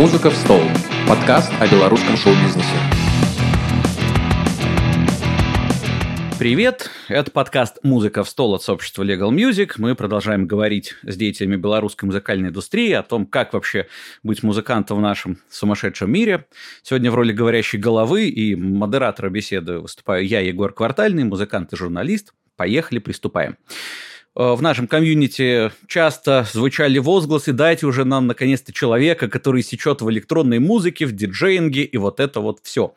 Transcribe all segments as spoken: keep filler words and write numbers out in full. «Музыка в стол» – подкаст о белорусском шоу-бизнесе. Привет, это подкаст «Музыка в стол» от сообщества Legal Music. Мы продолжаем говорить с деятелями белорусской музыкальной индустрии о том, как вообще быть музыкантом в нашем сумасшедшем мире. Сегодня в роли говорящей головы и модератора беседы выступаю я, Егор Квартальный, музыкант и журналист. Поехали, приступаем. В нашем комьюнити часто звучали возгласы: «Дайте уже нам, наконец-то, человека, который сечет в электронной музыке, в диджеинге, и вот это вот все».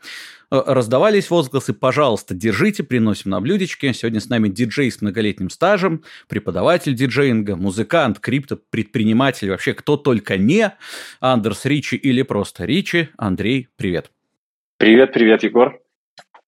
Раздавались возгласы: «Пожалуйста, держите, приносим на блюдечке». Сегодня с нами диджей с многолетним стажем, преподаватель диджеинга, музыкант, криптопредприниматель, вообще кто только не, Anders Richie или просто Richie. Андрей, привет. Привет, привет, Егор.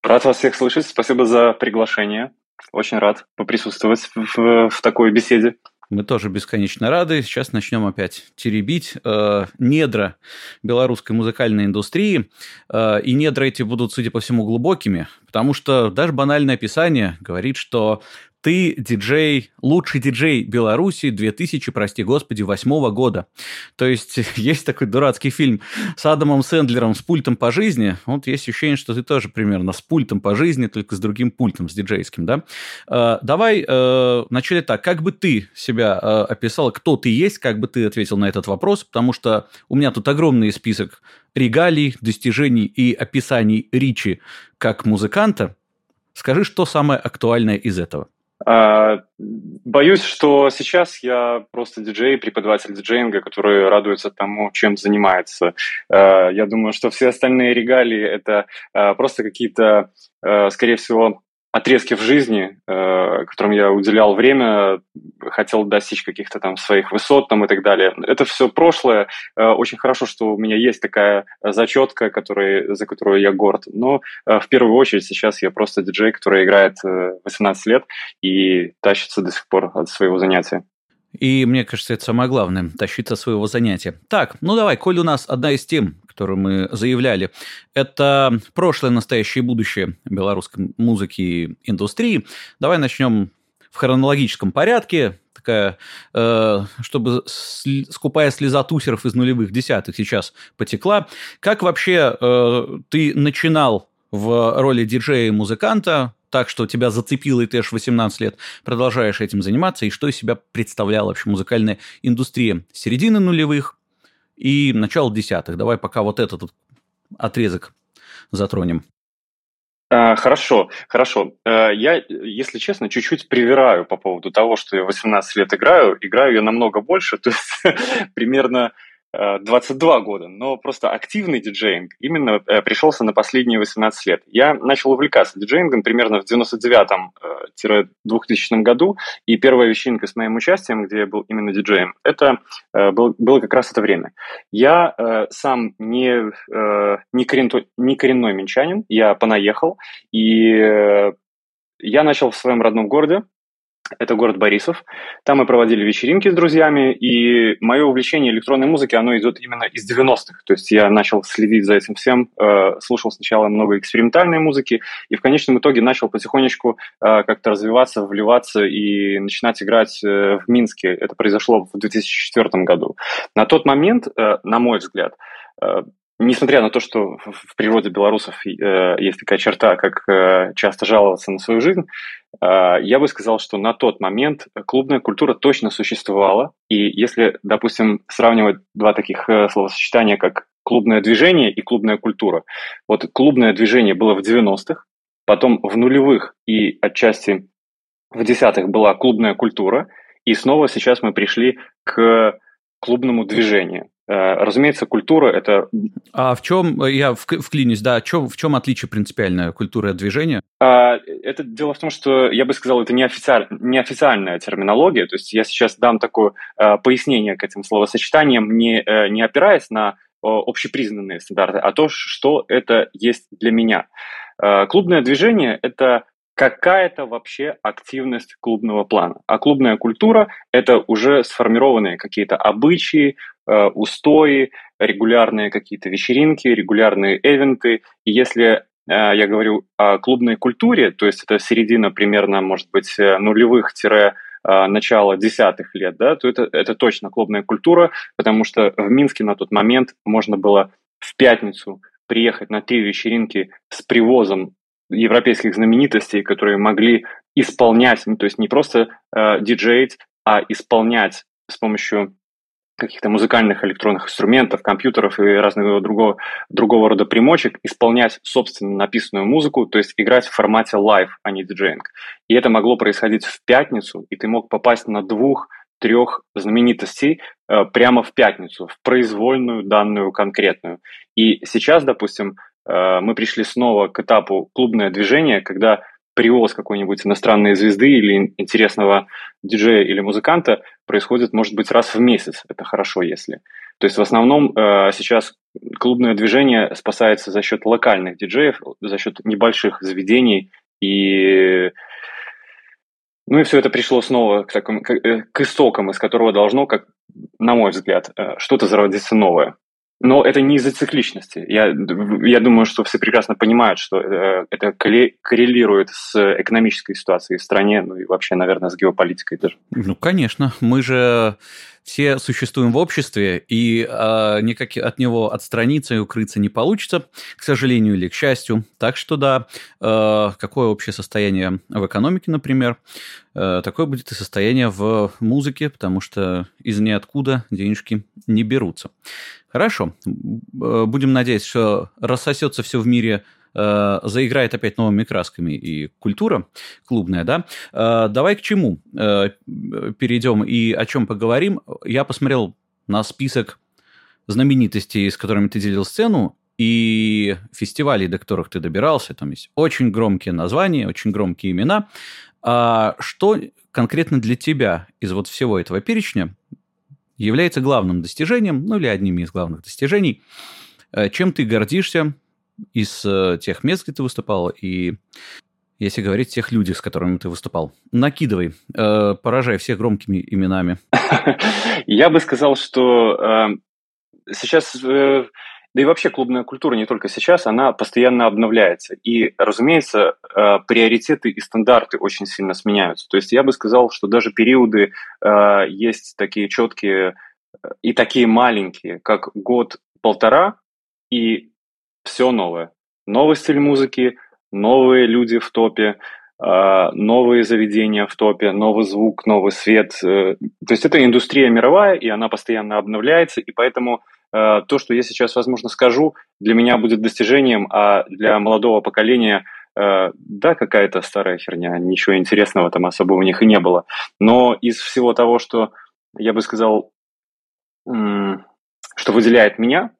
Рад вас всех слышать, спасибо за приглашение. Очень рад поприсутствовать в, в такой беседе. Мы тоже бесконечно рады. Сейчас начнем опять теребить э, недра белорусской музыкальной индустрии. Э, и недра эти будут, судя по всему, глубокими, потому что даже банальное описание говорит, что ты диджей, лучший диджей Беларуси две тысячи, прости господи, восьмого года. То есть есть такой дурацкий фильм с Адамом Сэндлером «С пультом по жизни». Вот есть ощущение, что ты тоже примерно с пультом по жизни, только с другим пультом, с диджейским, да? Э, давай э, начали так. Как бы ты себя э, описал, кто ты есть, как бы ты ответил на этот вопрос? Потому что у меня тут огромный список регалий, достижений и описаний Ричи как музыканта. Скажи, что самое актуальное из этого? Боюсь, что сейчас я просто диджей, преподаватель диджеинга, который радуется тому, чем занимается. Я думаю, что все остальные регалии – это просто какие-то, скорее всего, отрезки в жизни, которым я уделял время, хотел достичь каких-то там своих высот там, и так далее. Это все прошлое. Очень хорошо, что у меня есть такая зачетка, который, за которую я горд. Но в первую очередь сейчас я просто диджей, который играет восемнадцать лет и тащится до сих пор от своего занятия. И мне кажется, это самое главное – тащиться своего занятия. Так, ну давай, коль у нас одна из тем, которую мы заявляли, это прошлое, настоящее и будущее белорусской музыки и индустрии. Давай начнем в хронологическом порядке, такая, э, чтобы скупая слеза тусеров из нулевых десятых сейчас потекла. Как вообще э, ты начинал в роли диджея и музыканта? Так, что тебя зацепило, и ты аж восемнадцать лет продолжаешь этим заниматься, и что из себя представляла вообще музыкальная индустрия середины нулевых и начала десятых? Давай пока вот этот вот отрезок затронем. Хорошо, хорошо. Я, если честно, чуть-чуть привираю по поводу того, что я восемнадцать лет играю. Играю я намного больше, то есть примерно двадцать два года, но просто активный диджеинг именно пришелся на последние восемнадцать лет. Я начал увлекаться диджеингом примерно в девяносто девятом — двухтысячном году, и первая вечеринка с моим участием, где я был именно диджеем, это был, было как раз это время. Я э, сам не, э, не, коренто, не коренной минчанин, я понаехал, и э, я начал в своем родном городе. Это город Борисов. Там мы проводили вечеринки с друзьями, и мое увлечение электронной музыкой, оно идет именно из девяностых. То есть я начал следить за этим всем, э, слушал сначала много экспериментальной музыки, и в конечном итоге начал потихонечку э, как-то развиваться, вливаться и начинать играть э, в Минске. Это произошло в две тысячи четвёртом году. На тот момент, э, на мой взгляд, э, несмотря на то, что в природе белорусов э, есть такая черта, как э, часто жаловаться на свою жизнь, э, я бы сказал, что на тот момент клубная культура точно существовала. И если, допустим, сравнивать два таких э, словосочетания, как клубное движение и клубная культура. Вот клубное движение было в девяностых, потом в нулевых и отчасти в десятых была клубная культура, и снова сейчас мы пришли к клубному движению. Разумеется, культура – это… А в чем, я вклинюсь, да, в чем, в чем отличие принципиальное культуры от движения? Это дело в том, что, я бы сказал, это неофициаль... неофициальная терминология, то есть я сейчас дам такое пояснение к этим словосочетаниям, не, не опираясь на общепризнанные стандарты, а то, что это есть для меня. Клубное движение – это… какая-то вообще активность клубного плана. А клубная культура – это уже сформированные какие-то обычаи, э, устои, регулярные какие-то вечеринки, регулярные эвенты. И если э, я говорю о клубной культуре, то есть это середина примерно, может быть, нулевых-тире начала десятых лет, да, то это, это точно клубная культура, потому что в Минске на тот момент можно было в пятницу приехать на три вечеринки с привозом европейских знаменитостей, которые могли исполнять, ну, то есть не просто э, диджеить, а исполнять с помощью каких-то музыкальных электронных инструментов, компьютеров и разного другого, другого рода примочек, исполнять собственно написанную музыку, то есть играть в формате лайв, а не диджеинг. И это могло происходить в пятницу, и ты мог попасть на двух-трех знаменитостей э, прямо в пятницу, в произвольную данную конкретную. И сейчас, допустим, э, мы пришли снова к этапу клубное движение, когда привоз какой-нибудь иностранной звезды или интересного диджея или музыканта происходит, может быть, раз в месяц. Это хорошо, если. То есть в основном э, сейчас клубное движение спасается за счет локальных диджеев, за счет небольших заведений. И, ну и все это пришло снова к, такому, к, к истокам, из которого должно, как, на мой взгляд, что-то зародиться новое. Но это не из-за цикличности. Я, я думаю, что все прекрасно понимают, что это коррелирует с экономической ситуацией в стране, ну и вообще, наверное, с геополитикой даже. Ну, конечно. Мы же все существуем в обществе, и э, никак от него отстраниться и укрыться не получится, к сожалению или к счастью. Так что да, э, какое общее состояние в экономике, например, э, такое будет и состояние в музыке, потому что из ниоткуда денежки не берутся. Хорошо, будем надеяться, что рассосется все в мире, э, заиграет опять новыми красками и культура клубная, да? Э, давай к чему э, перейдем и о чем поговорим. Я посмотрел на список знаменитостей, с которыми ты делил сцену, и фестивалей, до которых ты добирался. Там есть очень громкие названия, очень громкие имена. А что конкретно для тебя из вот всего этого перечня является главным достижением, ну или одним из главных достижений, чем ты гордишься из тех мест, где ты выступал, и, если говорить, тех людей, с которыми ты выступал? Накидывай, поражай всех громкими именами. Я бы сказал, что сейчас... Да и вообще клубная культура не только сейчас, она постоянно обновляется. И, разумеется, э, приоритеты и стандарты очень сильно сменяются. То есть я бы сказал, что даже периоды э, есть такие четкие и такие маленькие, как год-полтора, и все новое. Новый стиль музыки, новые люди в топе, э, новые заведения в топе, новый звук, новый свет. Э, то есть это индустрия мировая, и она постоянно обновляется, и поэтому... То, что я сейчас, возможно, скажу, для меня будет достижением, а для молодого поколения, э, да, какая-то старая херня, ничего интересного там особо у них и не было. Но из всего того, что я бы сказал, м- что выделяет меня,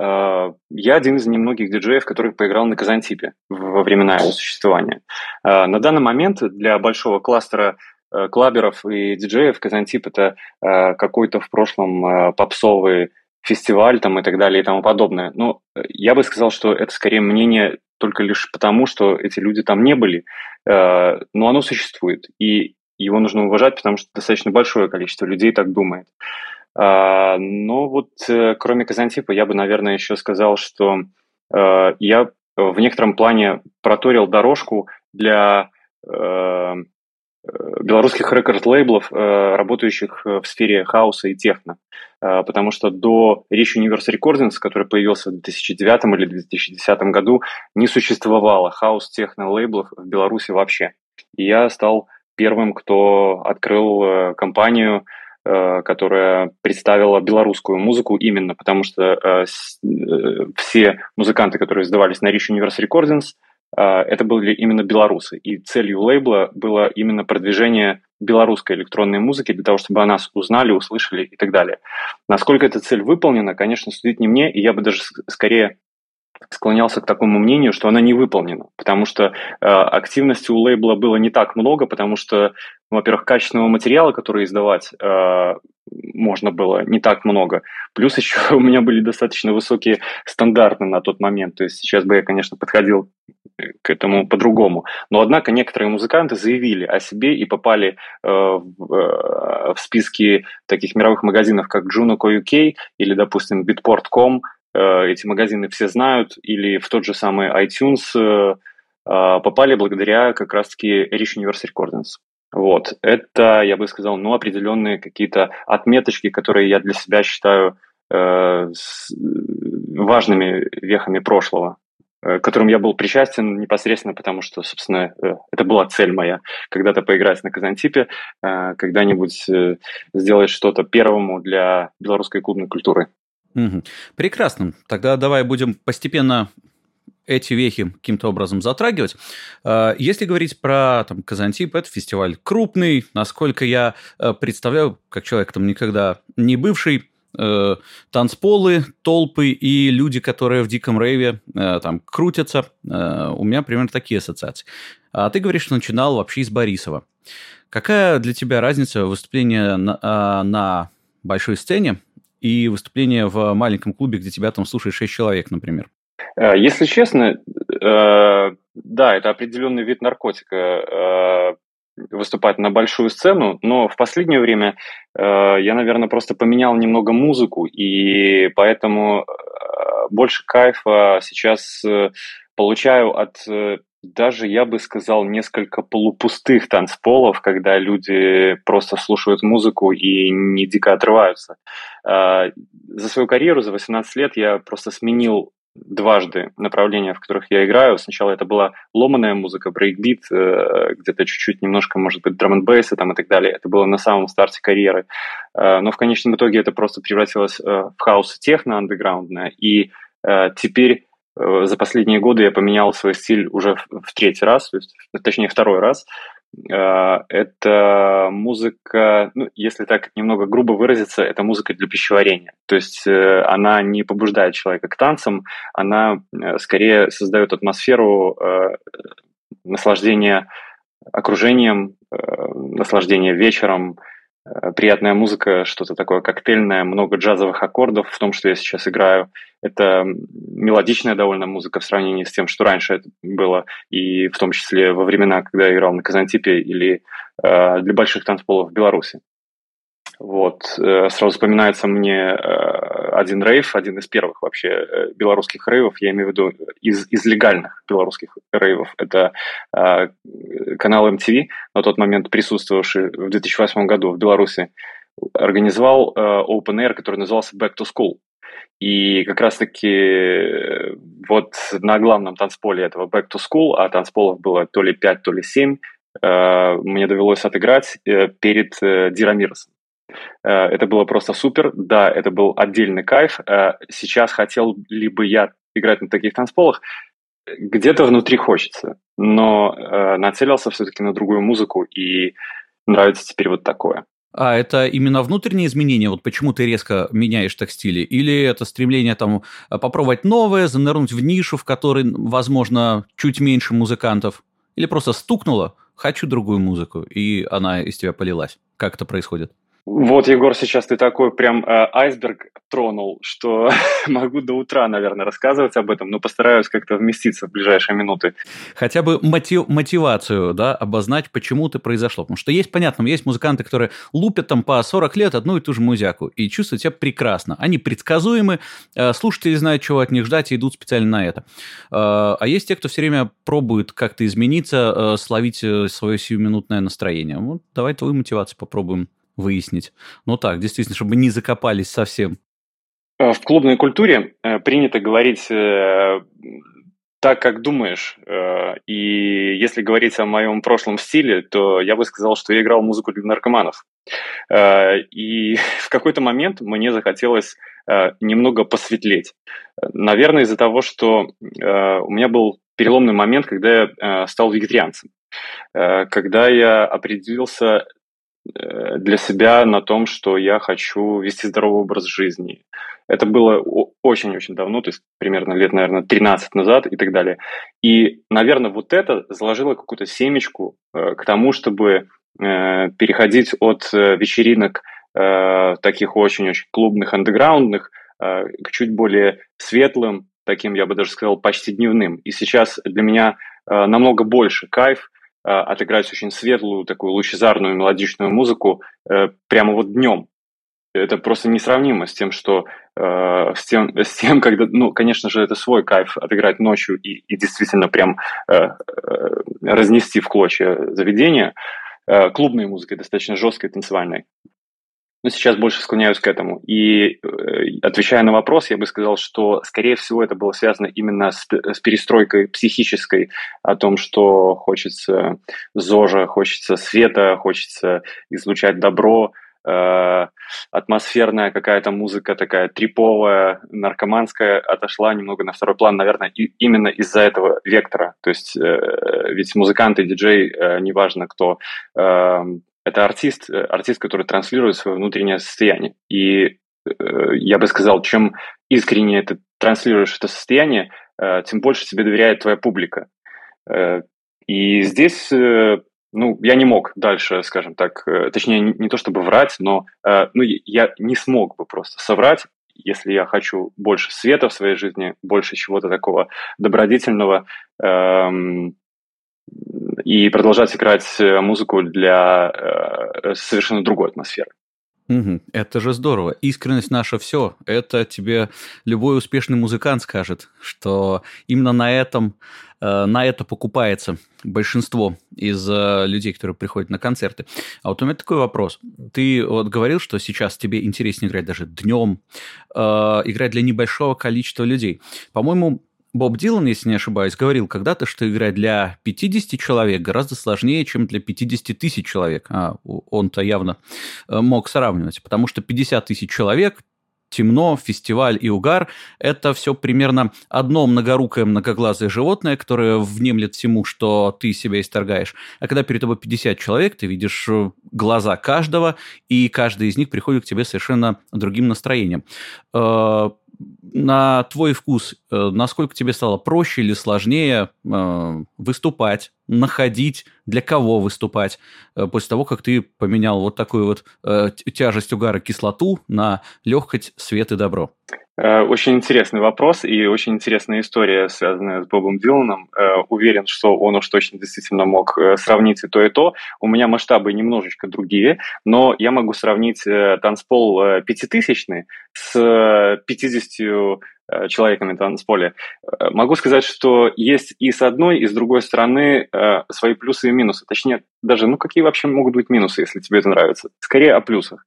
э, я один из немногих диджеев, который поиграл на Казантипе во времена его существования. Э, на данный момент для большого кластера э, клаберов и диджеев Казантип – это э, какой-то в прошлом э, попсовый фестиваль там и так далее и тому подобное. Но я бы сказал, что это скорее мнение только лишь потому, что эти люди там не были, но оно существует, и его нужно уважать, потому что достаточно большое количество людей так думает. Но вот кроме Казантипа я бы, наверное, еще сказал, что я в некотором плане проторил дорожку для белорусских рекорд-лейблов, работающих в сфере хауса и техно. Потому что до Rich Universe Recordings, который появился в две тысячи девятом или две тысячи десятом году, не существовало хаус-техно-лейблов в Беларуси вообще. И я стал первым, кто открыл компанию, которая представила белорусскую музыку именно, потому что все музыканты, которые издавались на Rich Universe Recordings, это были именно белорусы, и целью лейбла было именно продвижение белорусской электронной музыки для того, чтобы о нас узнали, услышали и так далее. Насколько эта цель выполнена, конечно, судить не мне, и я бы даже скорее склонялся к такому мнению, что она не выполнена, потому что э, активности у лейбла было не так много, потому что, во-первых, качественного материала, который издавать э, можно было не так много, плюс еще у меня были достаточно высокие стандарты на тот момент, то есть сейчас бы я, конечно, подходил к этому по-другому. Но, однако, некоторые музыканты заявили о себе и попали э, в, э, в списки таких мировых магазинов, как Juno.co.uk или, допустим, Beatport точка ком. Э, эти магазины все знают. Или в тот же самый iTunes э, э, попали благодаря как раз-таки Rich Universe Recordings. Вот. Это, я бы сказал, ну, определенные какие-то отметочки, которые я для себя считаю э, с, важными вехами прошлого, э, к которым я был причастен непосредственно, потому что, собственно, э, это была цель моя. Когда-то поиграть на Казантипе, э, когда-нибудь э, сделать что-то первому для белорусской клубной культуры. Угу. Прекрасно. Тогда давай будем постепенно эти вехи каким-то образом затрагивать. Если говорить про там, Казантип, это фестиваль крупный. Насколько я представляю, как человек там никогда не бывший, танцполы, толпы и люди, которые в диком рейве там крутятся. У меня примерно такие ассоциации. А ты говоришь, что начинал вообще из Борисова. Какая для тебя разница выступления на, на большой сцене и выступление в маленьком клубе, где тебя там слушает шесть человек, например? Если честно, э, да, это определенный вид наркотика, э, выступать на большую сцену, но в последнее время э, я, наверное, просто поменял немного музыку, и поэтому э, больше кайфа сейчас э, получаю от, э, даже, я бы сказал, несколько полупустых танцполов, когда люди просто слушают музыку и не дико отрываются. Э, за свою карьеру, за восемнадцать лет я просто сменил дважды направления, в которых я играю. Сначала это была ломаная музыка, брейкбит, где-то чуть-чуть немножко, может быть, драм-н-бейса там и так далее. Это было на самом старте карьеры. Но в конечном итоге это просто превратилось в хаос техно андеграундное. И теперь за последние годы я поменял свой стиль уже в третий раз, точнее второй раз. Это музыка, ну, если так немного грубо выразиться, это музыка для пищеварения. То есть она не побуждает человека к танцам, она скорее создает атмосферу э, наслаждения окружением, э, наслаждения вечером, э, приятная музыка, что-то такое коктейльное, много джазовых аккордов в том, что я сейчас играю. Это мелодичная довольно музыка в сравнении с тем, что раньше это было, и в том числе во времена, когда я играл на Казантипе или э, для больших танцполов в Беларуси. Вот. Сразу вспоминается мне один рейв, один из первых вообще белорусских рейвов, я имею в виду из, из легальных белорусских рейвов. Это э, канал эм ти ви, на тот момент присутствовавший в две тысячи восьмом году в Беларуси, организовал э, Open Air, который назывался Back to School. И как раз-таки вот на главном танцполе этого Back to School, а танцполов было то ли пять, то ли семь, мне довелось отыграть перед D Ramirez. Это было просто супер, да, это был отдельный кайф. Сейчас хотел ли бы я играть на таких танцполах? Где-то внутри хочется, но нацелился все-таки на другую музыку, и нравится теперь вот такое. А это именно внутренние изменения, вот почему ты резко меняешь так стили? Или это стремление там попробовать новое, занырнуть в нишу, в которой, возможно, чуть меньше музыкантов? Или просто стукнуло, хочу другую музыку, и она из тебя полилась? Как это происходит? Вот, Егор, сейчас ты такой прям э, айсберг тронул, что могу до утра, наверное, рассказывать об этом, но постараюсь как-то вместиться в ближайшие минуты. Хотя бы мотив, мотивацию, да, обознать, почему это произошло. Потому что есть, понятно, есть музыканты, которые лупят там по сорок лет одну и ту же музяку и чувствуют себя прекрасно. Они предсказуемы, э, слушатели знают, чего от них ждать, и идут специально на это. Э, а есть те, кто все время пробует как-то измениться, э, словить свое сиюминутное настроение. Вот давай твою мотивацию попробуем выяснить. Ну так, действительно, чтобы не закопались совсем. В клубной культуре принято говорить так, как думаешь. И если говорить о моем прошлом стиле, то я бы сказал, что я играл музыку для наркоманов. И в какой-то момент мне захотелось немного посветлеть. Наверное, из-за того, что у меня был переломный момент, когда я стал вегетарианцем. Когда я определился для себя на том, что я хочу вести здоровый образ жизни. Это было очень-очень давно, то есть примерно лет, наверное, тринадцать назад и так далее. И, наверное, вот это заложило какую-то семечку э, к тому, чтобы э, переходить от э, вечеринок э, таких очень-очень клубных, андеграундных, э, к чуть более светлым, таким, я бы даже сказал, почти дневным. И сейчас для меня э, намного больше кайф отыграть очень светлую, такую лучезарную, мелодичную музыку э, прямо вот днем. Это просто несравнимо с тем, что э, с, тем, с тем, когда, ну, конечно же, это свой кайф отыграть ночью и, и действительно прям э, э, разнести в клочья заведение. э, клубной музыкой, достаточно жесткой, танцевальной. Но сейчас больше склоняюсь к этому. И э, отвечая на вопрос, я бы сказал, что, скорее всего, это было связано именно с, с перестройкой психической, о том, что хочется зожа, хочется света, хочется излучать добро, э, атмосферная какая-то музыка такая триповая, наркоманская, отошла немного на второй план, наверное, и, именно из-за этого вектора. То есть э, ведь музыканты, диджей, э, неважно кто... Э, Это артист, артист, который транслирует свое внутреннее состояние. И э, я бы сказал, чем искреннее ты транслируешь это состояние, э, тем больше тебе доверяет твоя публика. Э, и здесь, э, ну, я не мог дальше, скажем так, э, точнее, не, не то чтобы врать, но э, ну, я не смог бы просто соврать, если я хочу больше света в своей жизни, больше чего-то такого добродетельного, э, и продолжать играть музыку для э, совершенно другой атмосферы. Угу. Это же здорово. Искренность наша все. Это тебе любой успешный музыкант скажет, что именно на этом, э, на это покупается большинство из э, людей, которые приходят на концерты. А вот у меня такой вопрос. Ты вот говорил, что сейчас тебе интереснее играть даже днем, э, играть для небольшого количества людей. По-моему, Боб Дилан, если не ошибаюсь, говорил когда-то, что играть для пятидесяти человек гораздо сложнее, чем для пятидесяти тысяч человек. А он-то явно мог сравнивать, потому что пятьдесят тысяч человек, темно, фестиваль и угар – это все примерно одно многорукое многоглазое животное, которое внемлет всему, что ты себя исторгаешь. А когда перед тобой пятьдесят человек, ты видишь глаза каждого, и каждый из них приходит к тебе совершенно другим настроением. На твой вкус, насколько тебе стало проще или сложнее выступать, находить, для кого выступать, после того, как ты поменял вот такую вот тяжесть угара, кислоту на легкость, свет и добро? Очень интересный вопрос и очень интересная история, связанная с Бобом Диланом. Уверен, что он уж точно действительно мог сравнить и то, и то. У меня масштабы немножечко другие, но я могу сравнить танцпол пятитысячный с пятидесятью человеками танцполе. Могу сказать, что есть и с одной, и с другой стороны свои плюсы и минусы. Точнее, даже, ну какие вообще могут быть минусы, если тебе это нравится? Скорее о плюсах.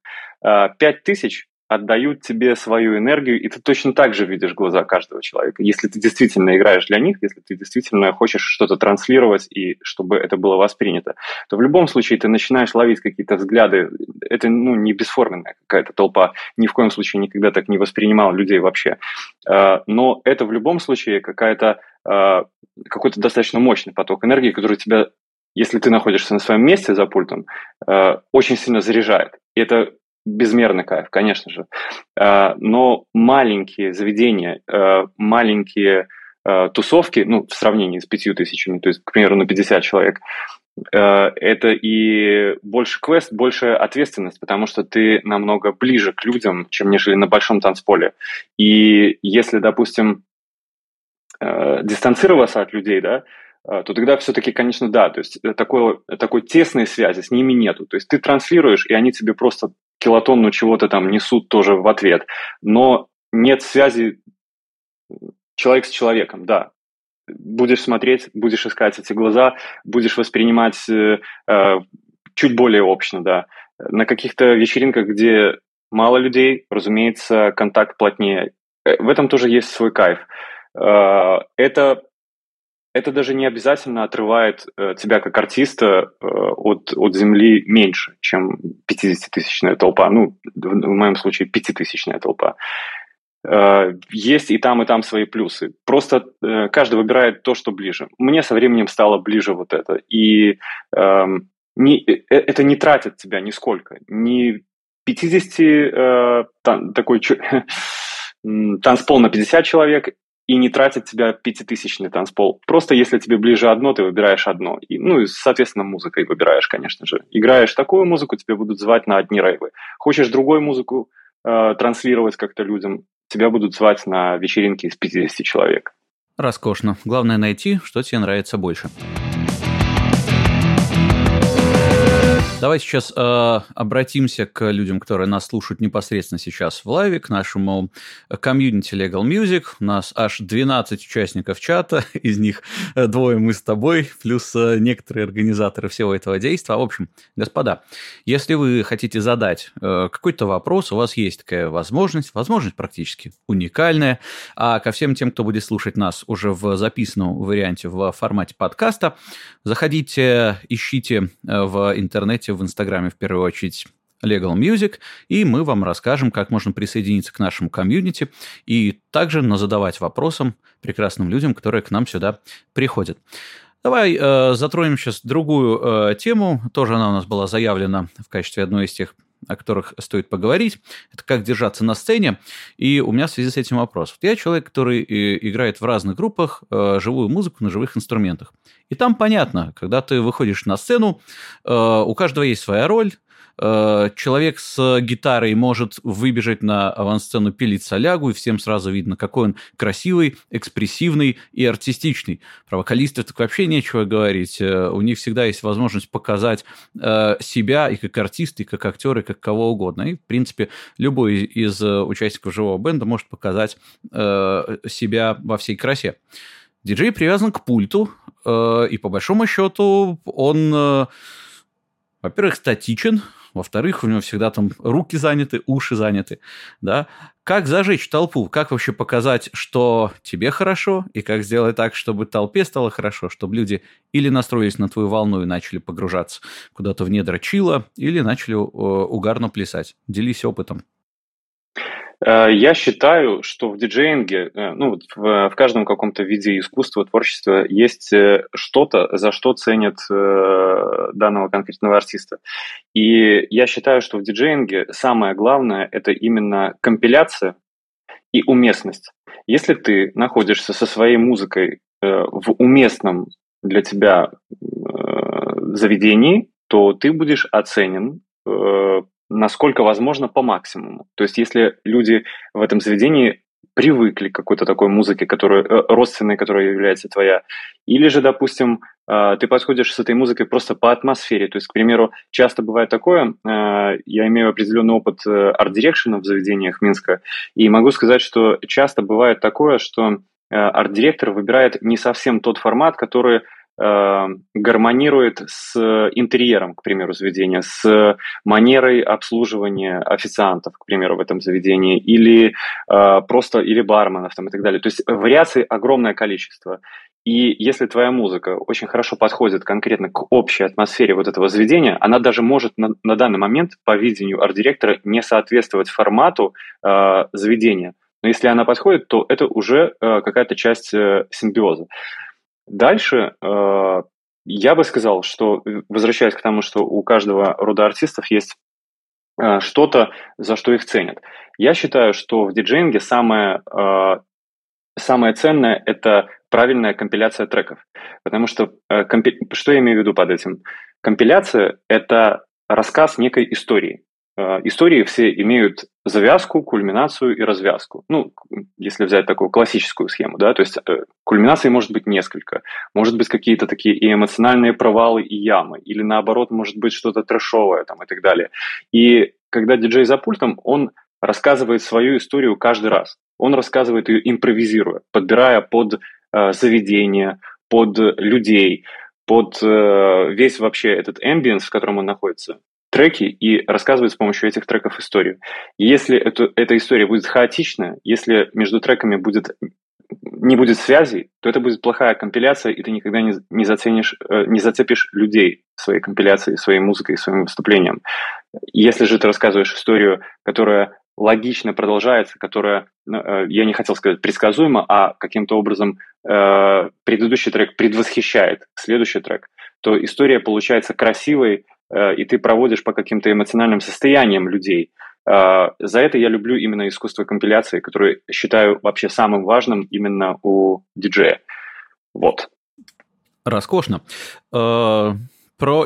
пять тысяч отдают тебе свою энергию, и ты точно так же видишь глаза каждого человека. Если ты действительно играешь для них, если ты действительно хочешь что-то транслировать и чтобы это было воспринято, то в любом случае ты начинаешь ловить какие-то взгляды. Это, ну, не бесформенная какая-то толпа. Ни в коем случае никогда так не воспринимал людей вообще. Но это в любом случае какая-то, какой-то достаточно мощный поток энергии, который тебя, если ты находишься на своем месте за пультом, очень сильно заряжает. И это безмерный кайф, конечно же. Но маленькие заведения, маленькие тусовки, ну, в сравнении с пятью тысячами, то есть, к примеру, на пятьдесят человек, это и больше квест, больше ответственность, потому что ты намного ближе к людям, чем нежели на большом танцполе. И если, допустим, дистанцироваться от людей, да, то тогда все-таки, конечно, да, то есть такой, такой тесной связи с ними нету. То есть ты транслируешь, и они тебе просто килотонну чего-то там несут тоже в ответ. Но нет связи человек с человеком, да. Будешь смотреть, будешь искать эти глаза, будешь воспринимать э, чуть более общно, да. На каких-то вечеринках, где мало людей, разумеется, контакт плотнее. В этом тоже есть свой кайф. Э, это... Это даже не обязательно отрывает э, тебя как артиста э, от, от земли меньше, чем пятидесятитысячная толпа. Ну, в, в моем случае, пятитысячная толпа. Э, есть и там, и там свои плюсы. Просто э, каждый выбирает то, что ближе. Мне со временем стало ближе вот это. И э, не, это не тратит тебя нисколько. Не пятьдесят... Э, тан, такой танцпол на пятьдесят человек – и не тратит тебя пятитысячный танцпол. Просто если тебе ближе одно, ты выбираешь одно. И, ну и, соответственно, музыкой выбираешь, конечно же. Играешь такую музыку, тебя будут звать на одни рейвы. Хочешь другую музыку э, транслировать как-то людям, тебя будут звать на вечеринки из пятидесяти человек. Роскошно. Главное найти, что тебе нравится больше. Давай сейчас э, обратимся к людям, которые нас слушают непосредственно сейчас в лайве, к нашему комьюнити Legal Music. У нас аж двенадцать участников чата, из них двое мы с тобой, плюс некоторые организаторы всего этого действия. В общем, господа, если вы хотите задать э, какой-то вопрос, у вас есть такая возможность, возможность практически уникальная, а ко всем тем, кто будет слушать нас уже в записанном варианте в формате подкаста, заходите, ищите в интернете, в Инстаграме в первую очередь Legal Music, и мы вам расскажем, как можно присоединиться к нашему комьюнити и также назадавать вопросам прекрасным людям, которые к нам сюда приходят. Давай э, затронем сейчас другую э, тему, тоже она у нас была заявлена в качестве одной из тех, о которых стоит поговорить, это как держаться на сцене, и у меня в связи с этим вопрос. Я человек, который играет в разных группах э, живую музыку на живых инструментах, и там понятно, когда ты выходишь на сцену, э, у каждого есть своя роль. Человек с гитарой может выбежать на авансцену, пилить солягу, и всем сразу видно, какой он красивый, экспрессивный и артистичный. Про вокалистов так вообще нечего говорить. У них всегда есть возможность показать себя и как артист, и как актер, и как кого угодно. И, в принципе, любой из участников живого бенда может показать себя во всей красе. Диджей привязан к пульту, и, по большому счету, он... Во-первых, статичен, во-вторых, у него всегда там руки заняты, уши заняты, да. Как зажечь толпу? Как вообще показать, что тебе хорошо, и как сделать так, чтобы толпе стало хорошо, чтобы люди или настроились на твою волну и начали погружаться куда-то в недра чила, или начали угарно плясать? Делись опытом. Я считаю, что в диджеинге, ну, в каждом каком-то виде искусства, творчества есть что-то, за что ценят данного конкретного артиста. И я считаю, что в диджеинге самое главное – это именно компиляция и уместность. Если ты находишься со своей музыкой в уместном для тебя заведении, то ты будешь оценен насколько возможно, по максимуму. То есть, если люди в этом заведении привыкли к какой-то такой музыке, которая, родственной, которая является твоя, или же, допустим, ты подходишь с этой музыкой просто по атмосфере. То есть, к примеру, часто бывает такое, я имею определенный опыт арт-дирекшена в заведениях Минска, и могу сказать, что часто бывает такое, что арт-директор выбирает не совсем тот формат, который... гармонирует с интерьером, к примеру, заведения, с манерой обслуживания официантов, к примеру, в этом заведении, или э, просто или барменов там, и так далее. То есть вариаций огромное количество. И если твоя музыка очень хорошо подходит конкретно к общей атмосфере вот этого заведения, она даже может на, на данный момент, по видению арт-директора, не соответствовать формату э, заведения. Но если она подходит, то это уже э, какая-то часть э, симбиоза. Дальше э, я бы сказал, что, возвращаясь к тому, что у каждого рода артистов есть э, что-то, за что их ценят. Я считаю, что в диджеинге самое, э, самое ценное – это правильная компиляция треков. Потому что, э, компи... что я имею в виду под этим? Компиляция – это рассказ некой истории. Э, истории все имеют завязку, кульминацию и развязку. Ну, если взять такую классическую схему, да, то есть э, кульминаций может быть несколько. Может быть, какие-то такие и эмоциональные провалы, и ямы. Или наоборот, может быть, что-то трэшовое там, и так далее. И когда диджей за пультом, он рассказывает свою историю каждый раз. Он рассказывает ее импровизируя, подбирая под э, заведение, под людей, под э, весь вообще этот эмбиенс, в котором он находится. Треки и рассказывает с помощью этих треков историю. И если это, эта история будет хаотичная, если между треками будет, не будет связей, то это будет плохая компиляция, и ты никогда не, не, заценишь, не зацепишь людей своей компиляцией, своей музыкой, своим выступлением. Если же ты рассказываешь историю, которая логично продолжается, которая, я не хотел сказать предсказуема, а каким-то образом э, предыдущий трек предвосхищает следующий трек, то история получается красивой, и ты проводишь по каким-то эмоциональным состояниям людей. За это я люблю именно искусство компиляции, которое считаю вообще самым важным именно у диджея. Вот. Роскошно. Про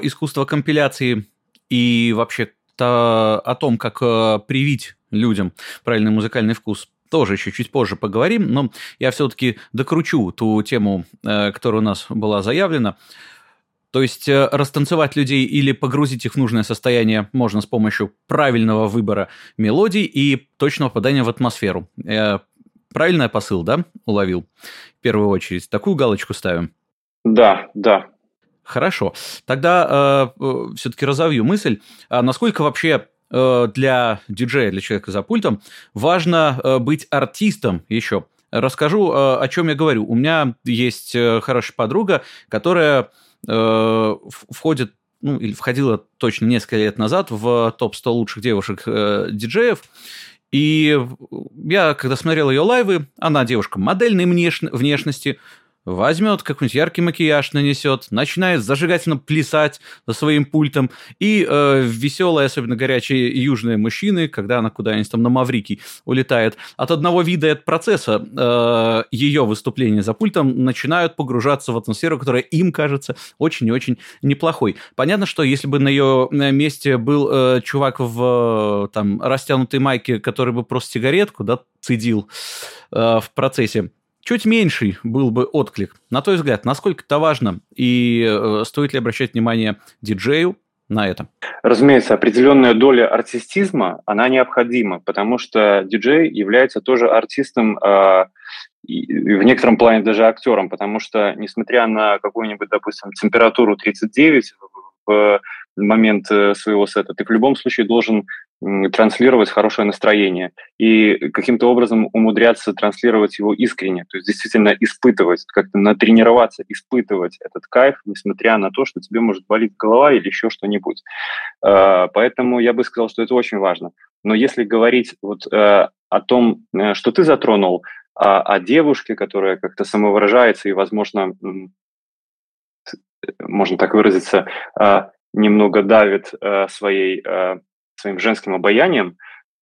искусство компиляции и вообще о том, как привить людям правильный музыкальный вкус, тоже еще чуть позже поговорим, но я все-таки докручу ту тему, которая у нас была заявлена. То есть растанцевать людей или погрузить их в нужное состояние можно с помощью правильного выбора мелодий и точного попадания в атмосферу. Правильный посыл, да, уловил? В первую очередь. Такую галочку ставим? Да, да. Хорошо. Тогда э, все-таки разовью мысль. А насколько вообще э, для диджея, для человека за пультом, важно э, быть артистом еще? Расскажу, э, о чем я говорю. У меня есть э, хорошая подруга, которая э, входит, ну, или входила точно несколько лет назад в топ сто лучших девушек-диджеев. Э, И я, когда смотрел ее лайвы, она девушка модельной внешности, возьмет какой-нибудь яркий макияж, нанесет, начинает зажигательно плясать за своим пультом. И э, веселые, особенно горячие южные мужчины, когда она куда-нибудь там на Маврикий улетает, от одного вида и от процесса э, ее выступления за пультом начинают погружаться в атмосферу, которая им кажется очень и очень неплохой. Понятно, что если бы на ее месте был э, чувак в э, там, растянутой майке, который бы просто сигаретку, да, цедил э, в процессе, чуть меньший был бы отклик. На твой взгляд, насколько это важно и стоит ли обращать внимание диджею на это? Разумеется, определенная доля артистизма, она необходима, потому что диджей является тоже артистом, э, и в некотором плане даже актером, потому что, несмотря на какую-нибудь, допустим, температуру тридцать девять в момент своего сета, ты в любом случае должен транслировать хорошее настроение и каким-то образом умудряться транслировать его искренне, то есть действительно испытывать, как-то натренироваться, испытывать этот кайф, несмотря на то, что тебе может болеть голова или еще что-нибудь. Поэтому я бы сказал, что это очень важно. Но если говорить вот о том, что ты затронул, о девушке, которая как-то самовыражается и, возможно, можно так выразиться, немного давит своей... своим женским обаянием,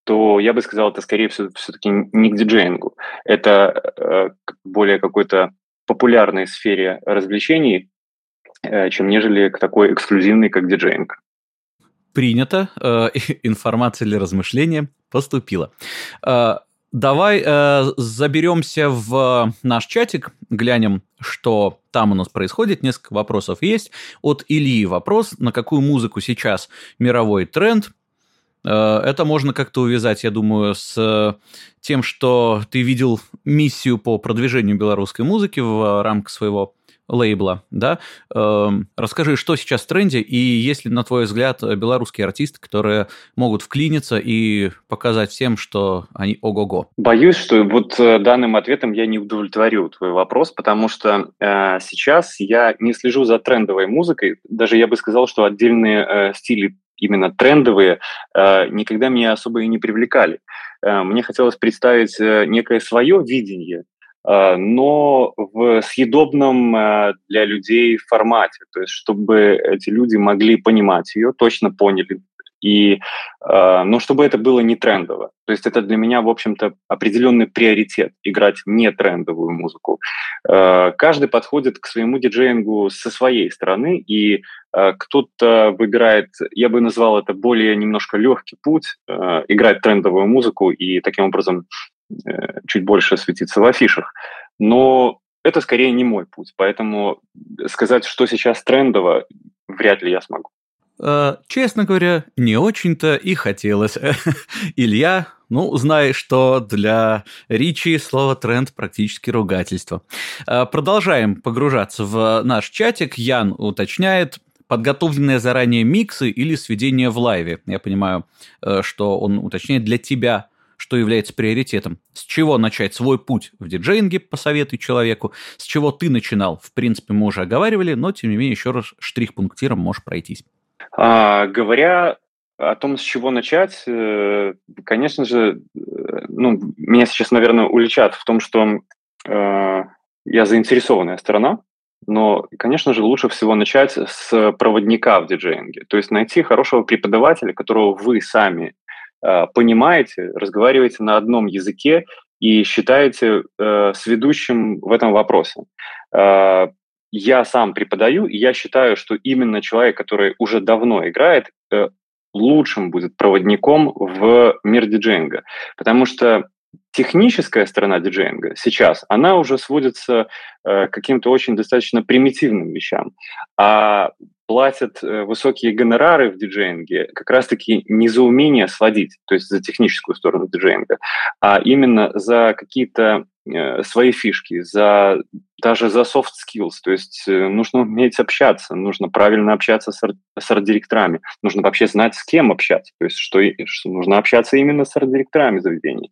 то я бы сказал, это скорее всего все-таки не к диджеингу. Это э, более какой-то популярной сфере развлечений, э, чем нежели к такой эксклюзивной, как диджеинг. Принято. Э, информация для размышления поступила. Э, давай э, заберемся в наш чатик, глянем, что там у нас происходит. Несколько вопросов есть. От Ильи вопрос. На какую музыку сейчас мировой тренд? Это можно как-то увязать, я думаю, с тем, что ты видел миссию по продвижению белорусской музыки в рамках своего лейбла, да? Расскажи, что сейчас в тренде, и есть ли, на твой взгляд, белорусские артисты, которые могут вклиниться и показать всем, что они ого-го? Боюсь, что вот данным ответом я не удовлетворю твой вопрос, потому что э, сейчас я не слежу за трендовой музыкой, даже я бы сказал, что отдельные э, стили, именно трендовые, никогда меня особо и не привлекали. Мне хотелось представить некое свое видение, но в съедобном для людей формате, то есть чтобы эти люди могли понимать ее, точно поняли, и, но чтобы это было не трендово. То есть это для меня, в общем-то, определенный приоритет – играть не трендовую музыку. Каждый подходит к своему диджеингу со своей стороны, и кто-то выбирает, я бы назвал это более немножко легкий путь, играть трендовую музыку и таким образом чуть больше светиться в афишах. Но это скорее не мой путь, поэтому сказать, что сейчас трендово, вряд ли я смогу. Честно говоря, не очень-то и хотелось. Илья, ну, знай, что для Ричи слово «тренд» практически ругательство. Продолжаем погружаться в наш чатик. Ян уточняет, подготовленные заранее миксы или сведения в лайве. Я понимаю, что он уточняет для тебя, что является приоритетом. С чего начать свой путь в диджеинге, посоветуй человеку. С чего ты начинал, в принципе, мы уже оговаривали, но, тем не менее, еще раз штрих-пунктиром можешь пройтись. А, говоря о том, с чего начать, конечно же, ну, меня сейчас, наверное, уличат в том, что э, я заинтересованная сторона, но, конечно же, лучше всего начать с проводника в диджеинге, то есть найти хорошего преподавателя, которого вы сами э, понимаете, разговариваете на одном языке и считаете э, сведущим в этом вопросе. Э, Я сам преподаю, и я считаю, что именно человек, который уже давно играет, лучшим будет проводником в мир диджеинга, потому что техническая сторона диджеинга сейчас, она уже сводится э, к каким-то очень достаточно примитивным вещам. А платят э, высокие гонорары в диджеинге как раз-таки не за умение сводить, то есть за техническую сторону диджеинга, а именно за какие-то э, свои фишки, за, даже за soft skills. То есть э, нужно уметь общаться, нужно правильно общаться с, арт, с арт-директорами, нужно вообще знать, с кем общаться, то есть что, что нужно общаться именно с арт-директорами заведений.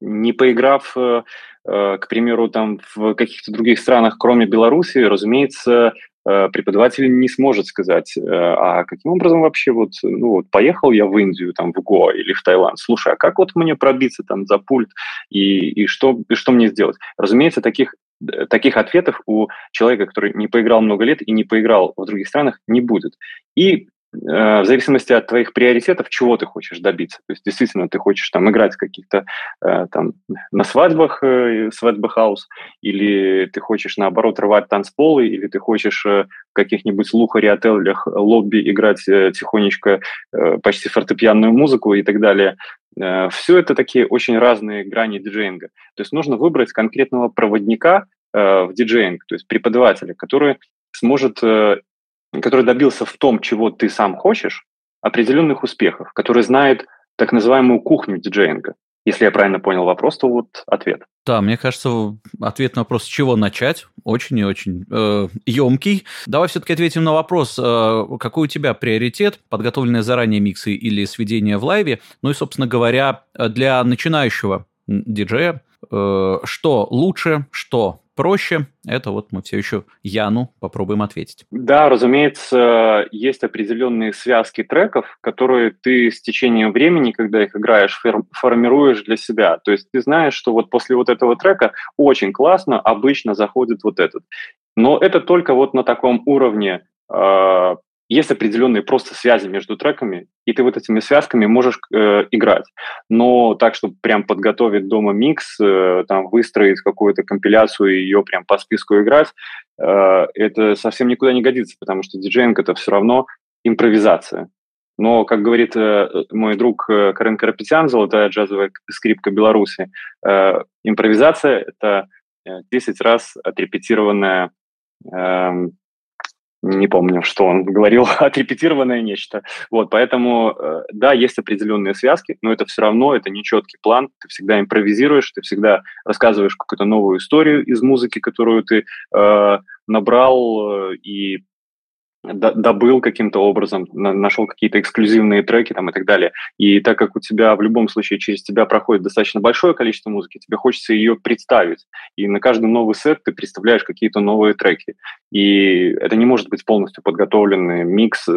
Не поиграв, к примеру, там в каких-то других странах, кроме Беларуси, разумеется, преподаватель не сможет сказать, а каким образом вообще вот, ну вот, поехал я в Индию, там, в Гоа или в Таиланд, слушай, а как вот мне пробиться там за пульт и, и, что, и что мне сделать? Разумеется, таких, таких ответов у человека, который не поиграл много лет и не поиграл в других странах, не будет. И в зависимости от твоих приоритетов, чего ты хочешь добиться. То есть, действительно, ты хочешь там играть в каких-то там на свадьбах, свадьба-хаус, или ты хочешь, наоборот, рвать танцполы, или ты хочешь в каких-нибудь лухари-отелях, лобби играть тихонечко почти фортепианную музыку и так далее. Все это такие очень разные грани диджеинга. То есть, нужно выбрать конкретного проводника в диджеинг, то есть преподавателя, который сможет... который добился в том, чего ты сам хочешь, определенных успехов, который знает так называемую кухню диджеинга. Если я правильно понял вопрос, то вот ответ. Да, мне кажется, ответ на вопрос, с чего начать, очень и очень э, емкий. Давай все-таки ответим на вопрос, э, какой у тебя приоритет, подготовленные заранее миксы или сведения в лайве. Ну и, собственно говоря, для начинающего диджея, э, что лучше, что проще, это вот мы все еще Яну попробуем ответить. Да, разумеется, есть определенные связки треков, которые ты с течением времени, когда их играешь, формируешь для себя. То есть ты знаешь, что вот после вот этого трека очень классно обычно заходит вот этот. Но это только вот на таком уровне. э- Есть определенные просто связи между треками, и ты вот этими связками можешь э, играть. Но так, чтобы прям подготовить дома микс, э, там выстроить какую-то компиляцию и ее прям по списку играть, э, это совсем никуда не годится, потому что диджеинг – это все равно импровизация. Но, как говорит э, мой друг э, Карен Карапетян, золотая джазовая скрипка Беларуси, э, импровизация – это десять раз отрепетированная... Э, Не помню, что он говорил, отрепетированное нечто. Вот, поэтому, да, есть определенные связки, но это все равно, это нечеткий план. Ты всегда импровизируешь, ты всегда рассказываешь какую-то новую историю из музыки, которую ты э, набрал и д- добыл каким-то образом, на- нашел какие-то эксклюзивные треки там, и так далее. И так как у тебя в любом случае через тебя проходит достаточно большое количество музыки, тебе хочется ее представить. И на каждый новый сет ты представляешь какие-то новые треки. И это не может быть полностью подготовленный микс,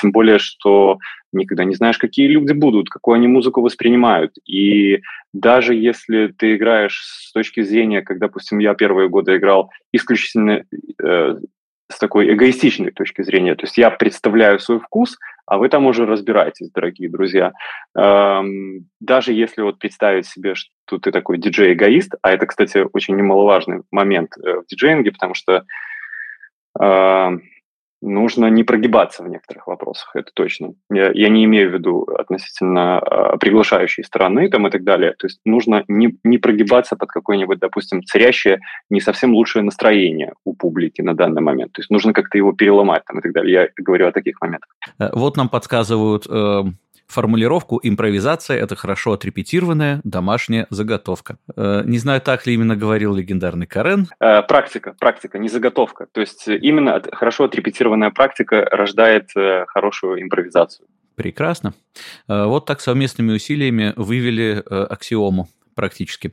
тем более, что никогда не знаешь, какие люди будут, какую они музыку воспринимают. И даже если ты играешь с точки зрения, как, допустим, я первые годы играл исключительно э, с такой эгоистичной точки зрения, то есть я представляю свой вкус, а вы там уже разбираетесь, дорогие друзья. Эм, даже если вот представить себе, что ты такой диджей-эгоист, а это, кстати, очень немаловажный момент в диджеинге, потому что Uh, нужно не прогибаться в некоторых вопросах, это точно. Я, я не имею в виду относительно uh, приглашающей стороны там, и так далее. То есть нужно не, не прогибаться под какое-нибудь, допустим, царящее, не совсем лучшее настроение у публики на данный момент. То есть нужно как-то его переломать там, и так далее. Я говорю о таких моментах. Вот нам подсказывают... Э... формулировку «импровизация – это хорошо отрепетированная домашняя заготовка». Не знаю, так ли именно говорил легендарный Карен. Практика, практика, не заготовка. То есть именно хорошо отрепетированная практика рождает хорошую импровизацию. Прекрасно. Вот так совместными усилиями вывели аксиому практически.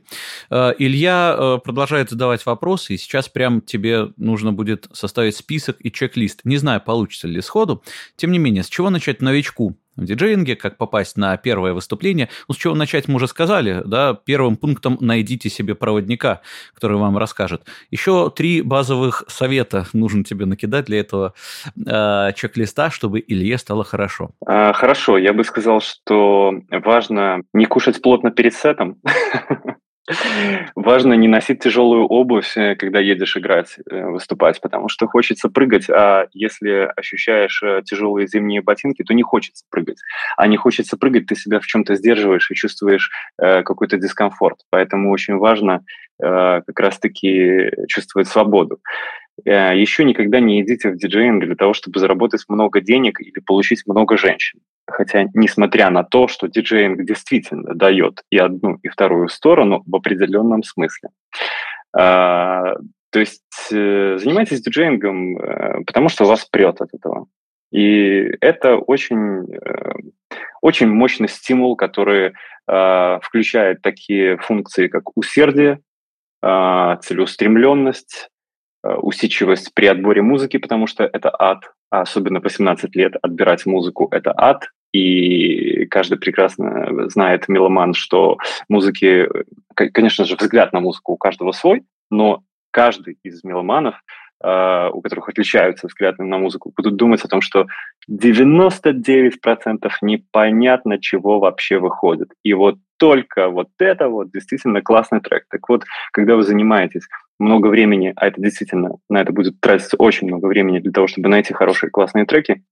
Илья продолжает задавать вопросы, и сейчас прям тебе нужно будет составить список и чек-лист. Не знаю, получится ли сходу. Тем не менее, с чего начать новичку в диджеинге, как попасть на первое выступление? Ну, с чего начать, мы уже сказали, да, первым пунктом найдите себе проводника, который вам расскажет. Еще три базовых совета нужно тебе накидать для этого э, чек-листа, чтобы Илье стало хорошо. А, хорошо, я бы сказал, что важно не кушать плотно перед сетом. важно не носить тяжелую обувь, когда едешь играть, выступать, потому что хочется прыгать, а если ощущаешь тяжелые зимние ботинки, то не хочется прыгать. А не хочется прыгать, ты себя в чем-то сдерживаешь и чувствуешь э, какой-то дискомфорт. Поэтому очень важно э, как раз-таки чувствовать свободу. Э, еще никогда не идите в диджеинг для того, чтобы заработать много денег или получить много женщин. Хотя, несмотря на то, что диджеинг действительно дает и одну, и вторую сторону в определенном смысле. А, то есть занимайтесь диджеингом, потому что вас прет от этого. И это очень, очень мощный стимул, который а, включает такие функции, как усердие, а, целеустремленность, а, усидчивость при отборе музыки, потому что это ад. Особенно по семнадцать лет отбирать музыку – это ад. И каждый прекрасно знает, меломан, что музыки, конечно же, взгляд на музыку у каждого свой, но каждый из меломанов, у которых отличаются взгляды на музыку, будут думать о том, что девяносто девять процентов непонятно, чего вообще выходит. И вот только вот это вот действительно классный трек. Так вот, когда вы занимаетесь много времени, а это действительно, на это будет тратиться очень много времени для того, чтобы найти хорошие классные треки,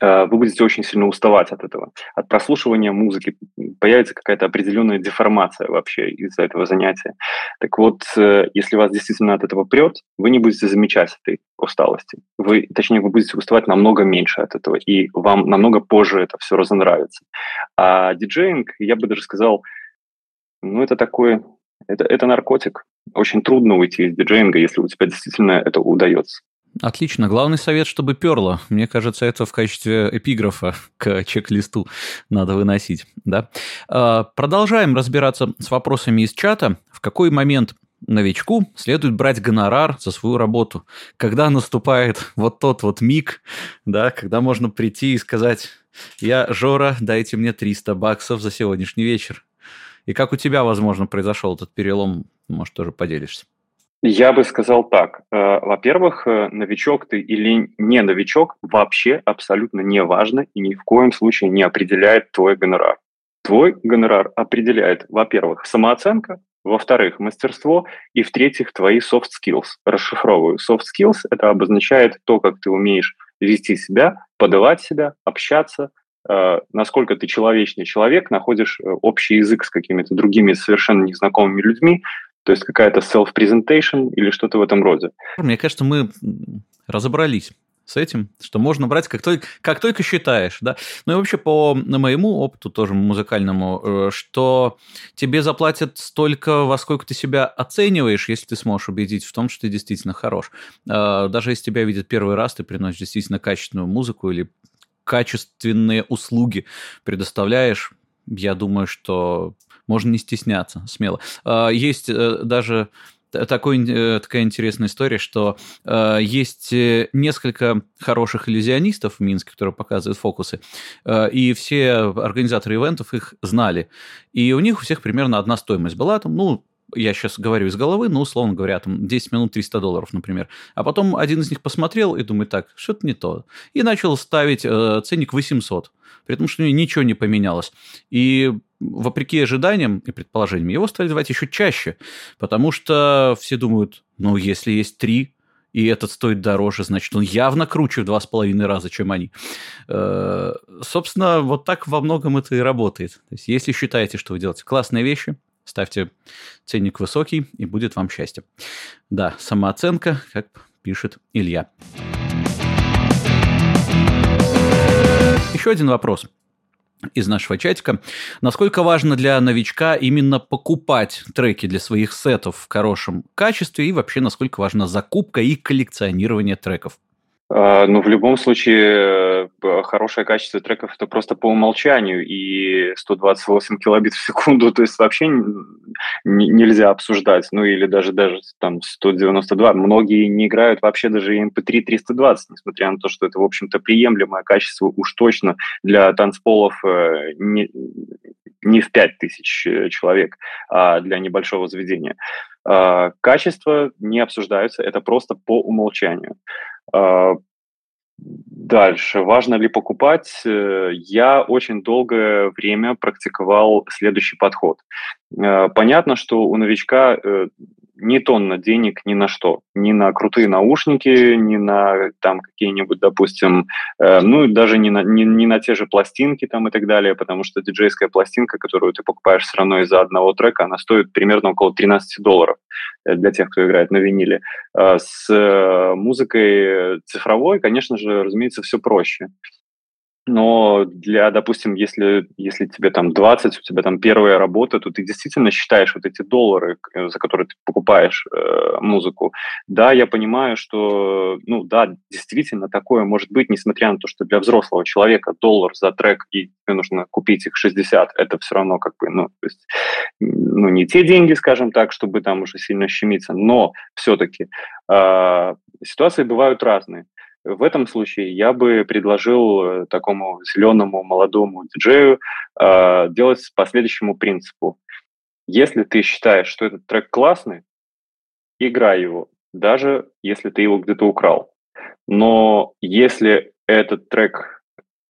вы будете очень сильно уставать от этого, от прослушивания музыки. Появится какая-то определенная деформация вообще из-за этого занятия. Так вот, если вас действительно от этого прет, вы не будете замечать этой усталости. Вы, точнее, вы будете уставать намного меньше от этого, и вам намного позже это все разнравится. А диджеинг, я бы даже сказал, ну, это такой... Это, это наркотик. Очень трудно уйти из диджеинга, если у тебя действительно это удается. Отлично. Главный совет, чтобы перло. Мне кажется, это в качестве эпиграфа к чек-листу надо выносить. Да? Продолжаем разбираться с вопросами из чата. В какой момент новичку следует брать гонорар за свою работу? Когда наступает вот тот вот миг, да, когда можно прийти и сказать: «Я, Жора, дайте мне триста баксов за сегодняшний вечер». И как у тебя, возможно, произошел этот перелом? Может, тоже поделишься? Я бы сказал так. Во-первых, новичок ты или не новичок вообще абсолютно не важно и ни в коем случае не определяет твой гонорар. Твой гонорар определяет, во-первых, самооценка, во-вторых, мастерство, и, в-третьих, твои soft skills. Расшифровываю. Soft skills – это обозначает то, как ты умеешь вести себя, подавать себя, общаться, насколько ты человечный человек, находишь общий язык с какими-то другими совершенно незнакомыми людьми, то есть какая-то self-presentation или что-то в этом роде. Мне кажется, мы разобрались с этим, что можно брать как только, как только считаешь. Да? Ну и вообще по моему опыту тоже музыкальному, что тебе заплатят столько, во сколько ты себя оцениваешь, если ты сможешь убедить в том, что ты действительно хорош. Даже если тебя видят первый раз, ты приносишь действительно качественную музыку или качественные услуги предоставляешь, я думаю, что можно не стесняться, смело. Есть даже такой, такая интересная история, что есть несколько хороших иллюзионистов в Минске, которые показывают фокусы, и все организаторы ивентов их знали. И у них у всех примерно одна стоимость была, там, ну, я сейчас говорю из головы, но, условно говоря, там десять минут триста долларов, например. А потом один из них посмотрел и думает: так, что-то не то. И начал ставить э, ценник восемьсот, при том, что у него ничего не поменялось. И вопреки ожиданиям и предположениям, его стали давать еще чаще, потому что все думают: ну, если есть три, и этот стоит дороже, значит, он явно круче в два с половиной раза, чем они. Э, собственно, вот так во многом это и работает. То есть, если считаете, что вы делаете классные вещи, ставьте ценник высокий, и будет вам счастье. Да, самооценка, как пишет Илья. Еще один вопрос из нашего чатика. Насколько важно для новичка именно покупать треки для своих сетов в хорошем качестве, и вообще насколько важна закупка и коллекционирование треков? Ну, в любом случае, хорошее качество треков – это просто по умолчанию, и сто двадцать восемь килобит в секунду, то есть вообще нельзя обсуждать, ну, или даже, даже там сто девяносто два. Многие не играют вообще даже эм пэ три триста двадцать, несмотря на то, что это, в общем-то, приемлемое качество уж точно для танцполов не, не в пять тысяч человек, а для небольшого заведения. Качество не обсуждается, это просто по умолчанию. Дальше. Важно ли покупать? Я очень долгое время практиковал следующий подход. Понятно, что у новичка ни тонна денег ни на что. Ни на крутые наушники, ни на там какие-нибудь, допустим, ну, даже не на, не, не на те же пластинки там и так далее, потому что диджейская пластинка, которую ты покупаешь все равно из-за одного трека, она стоит примерно около тринадцать долларов для тех, кто играет на виниле. С музыкой цифровой, конечно же, разумеется, все проще. Но для, допустим, если, если тебе там двадцать, у тебя там первая работа, то ты действительно считаешь вот эти доллары, за которые ты покупаешь э, музыку. Да, я понимаю, что, ну да, действительно такое может быть, несмотря на то, что для взрослого человека доллар за трек, и тебе нужно купить их шестьдесят, это все равно как бы, ну, то есть, ну, не те деньги, скажем так, чтобы там уже сильно щемиться, но все-таки э, ситуации бывают разные. В этом случае я бы предложил такому зеленому молодому диджею э, делать по следующему принципу. Если ты считаешь, что этот трек классный, играй его, даже если ты его где-то украл. Но если этот трек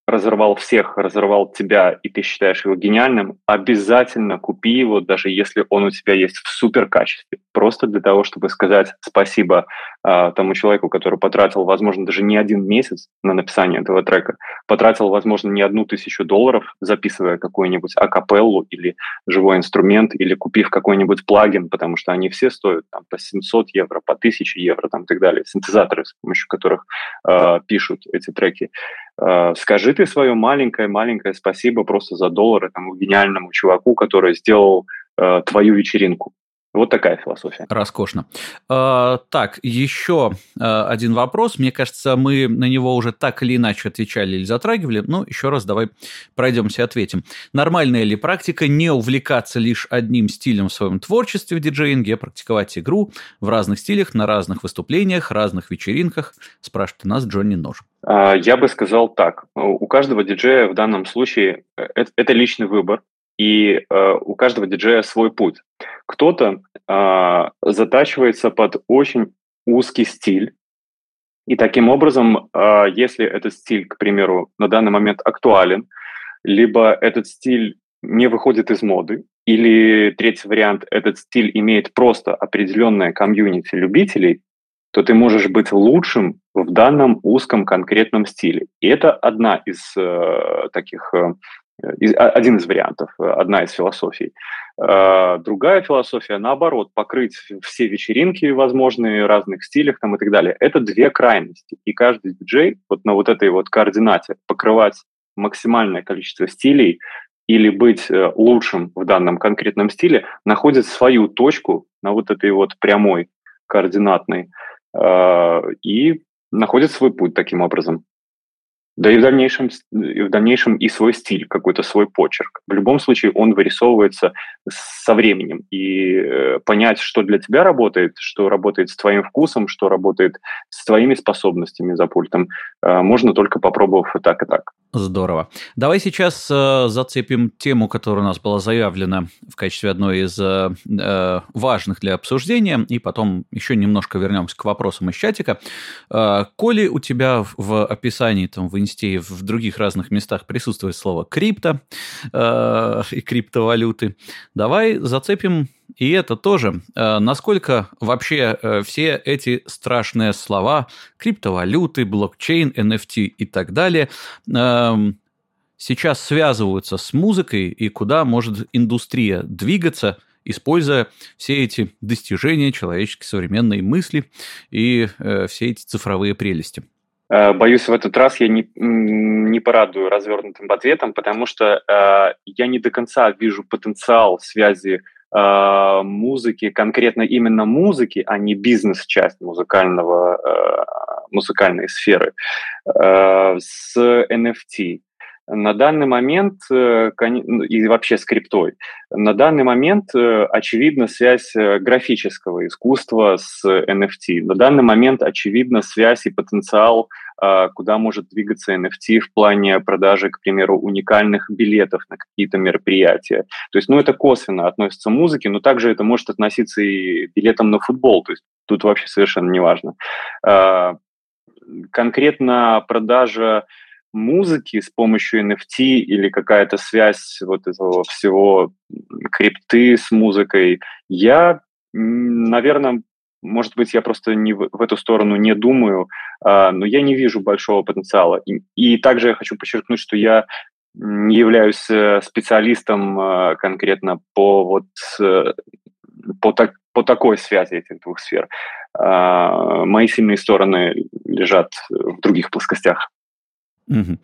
разорвал всех, разорвал тебя, и ты считаешь его гениальным, обязательно купи его, даже если он у тебя есть в суперкачестве. Просто для того, чтобы сказать спасибо э, тому человеку, который потратил, возможно, даже не один месяц на написание этого трека, потратил, возможно, не одну тысячу долларов, записывая какую-нибудь акапеллу или живой инструмент, или купив какой-нибудь плагин, потому что они все стоят там, по семьсот евро, по тысяче евро там, и так далее, синтезаторы, с помощью которых э, пишут эти треки. Скажи ты свое маленькое-маленькое спасибо просто за доллары тому гениальному чуваку, который сделал э, твою вечеринку. Вот такая философия. Роскошно. А, так, еще один вопрос. Мне кажется, мы на него уже так или иначе отвечали или затрагивали. Ну, еще раз давай пройдемся и ответим. Нормальная ли практика не увлекаться лишь одним стилем в своем творчестве в диджеинге, а практиковать игру в разных стилях, на разных выступлениях, разных вечеринках? Спрашивает у нас Джонни Нож. Я бы сказал так. У каждого диджея в данном случае это личный выбор. И э, у каждого диджея свой путь. Кто-то э, затачивается под очень узкий стиль, и таким образом, э, если этот стиль, к примеру, на данный момент актуален, либо этот стиль не выходит из моды, или третий вариант, этот стиль имеет просто определенное комьюнити любителей, то ты можешь быть лучшим в данном узком конкретном стиле. И это одна из э, таких... Э, Один из вариантов, одна из философий. Другая философия, наоборот, покрыть все вечеринки возможные в разных стилях там, и так далее. Это две крайности. И каждый диджей вот на вот этой вот координате покрывать максимальное количество стилей или быть лучшим в данном конкретном стиле находит свою точку на вот этой вот прямой координатной и находит свой путь таким образом. Да и в дальнейшем, и в дальнейшем и свой стиль, какой-то свой почерк. В любом случае он вырисовывается со временем. И понять, что для тебя работает, что работает с твоим вкусом, что работает с твоими способностями за пультом, можно только попробовав и так, и так. Здорово. Давай сейчас э, зацепим тему, которая у нас была заявлена в качестве одной из э, важных для обсуждения, и потом еще немножко вернемся к вопросам из чатика. Э, коли у тебя в, в описании, там, в инсте и в других разных местах присутствует слово «крипто» э, и криптовалюты, давай зацепим и это тоже. Э, насколько вообще э, все эти страшные слова «криптовалюты», «блокчейн», «эн эф ти» и так далее э, – сейчас связываются с музыкой, и куда может индустрия двигаться, используя все эти достижения человеческой современной мысли и э, все эти цифровые прелести? Боюсь, в этот раз я не, не порадую развернутым ответом, потому что э, я не до конца вижу потенциал связи э, музыки, конкретно именно музыки, а не бизнес-часть музыкального, э, музыкальной сферы, э, с эн эф ти. На данный момент, и вообще с криптой, на данный момент очевидна связь графического искусства с эн эф ти. На данный момент очевидна связь и потенциал, куда может двигаться эн эф ти в плане продажи, к примеру, уникальных билетов на какие-то мероприятия. То есть, ну, это косвенно относится к музыке, но также это может относиться и билетам на футбол. То есть, тут вообще совершенно неважно. конкретно продажа музыки с помощью эн эф ти или какая-то связь вот этого всего крипты с музыкой, я, наверное, может быть, я просто не в, в эту сторону не думаю, а, но я не вижу большого потенциала. И, и также я хочу подчеркнуть, что я не являюсь специалистом а, конкретно по, вот, по, так, по такой связи этих двух сфер. А, мои сильные стороны лежат в других плоскостях. Угу.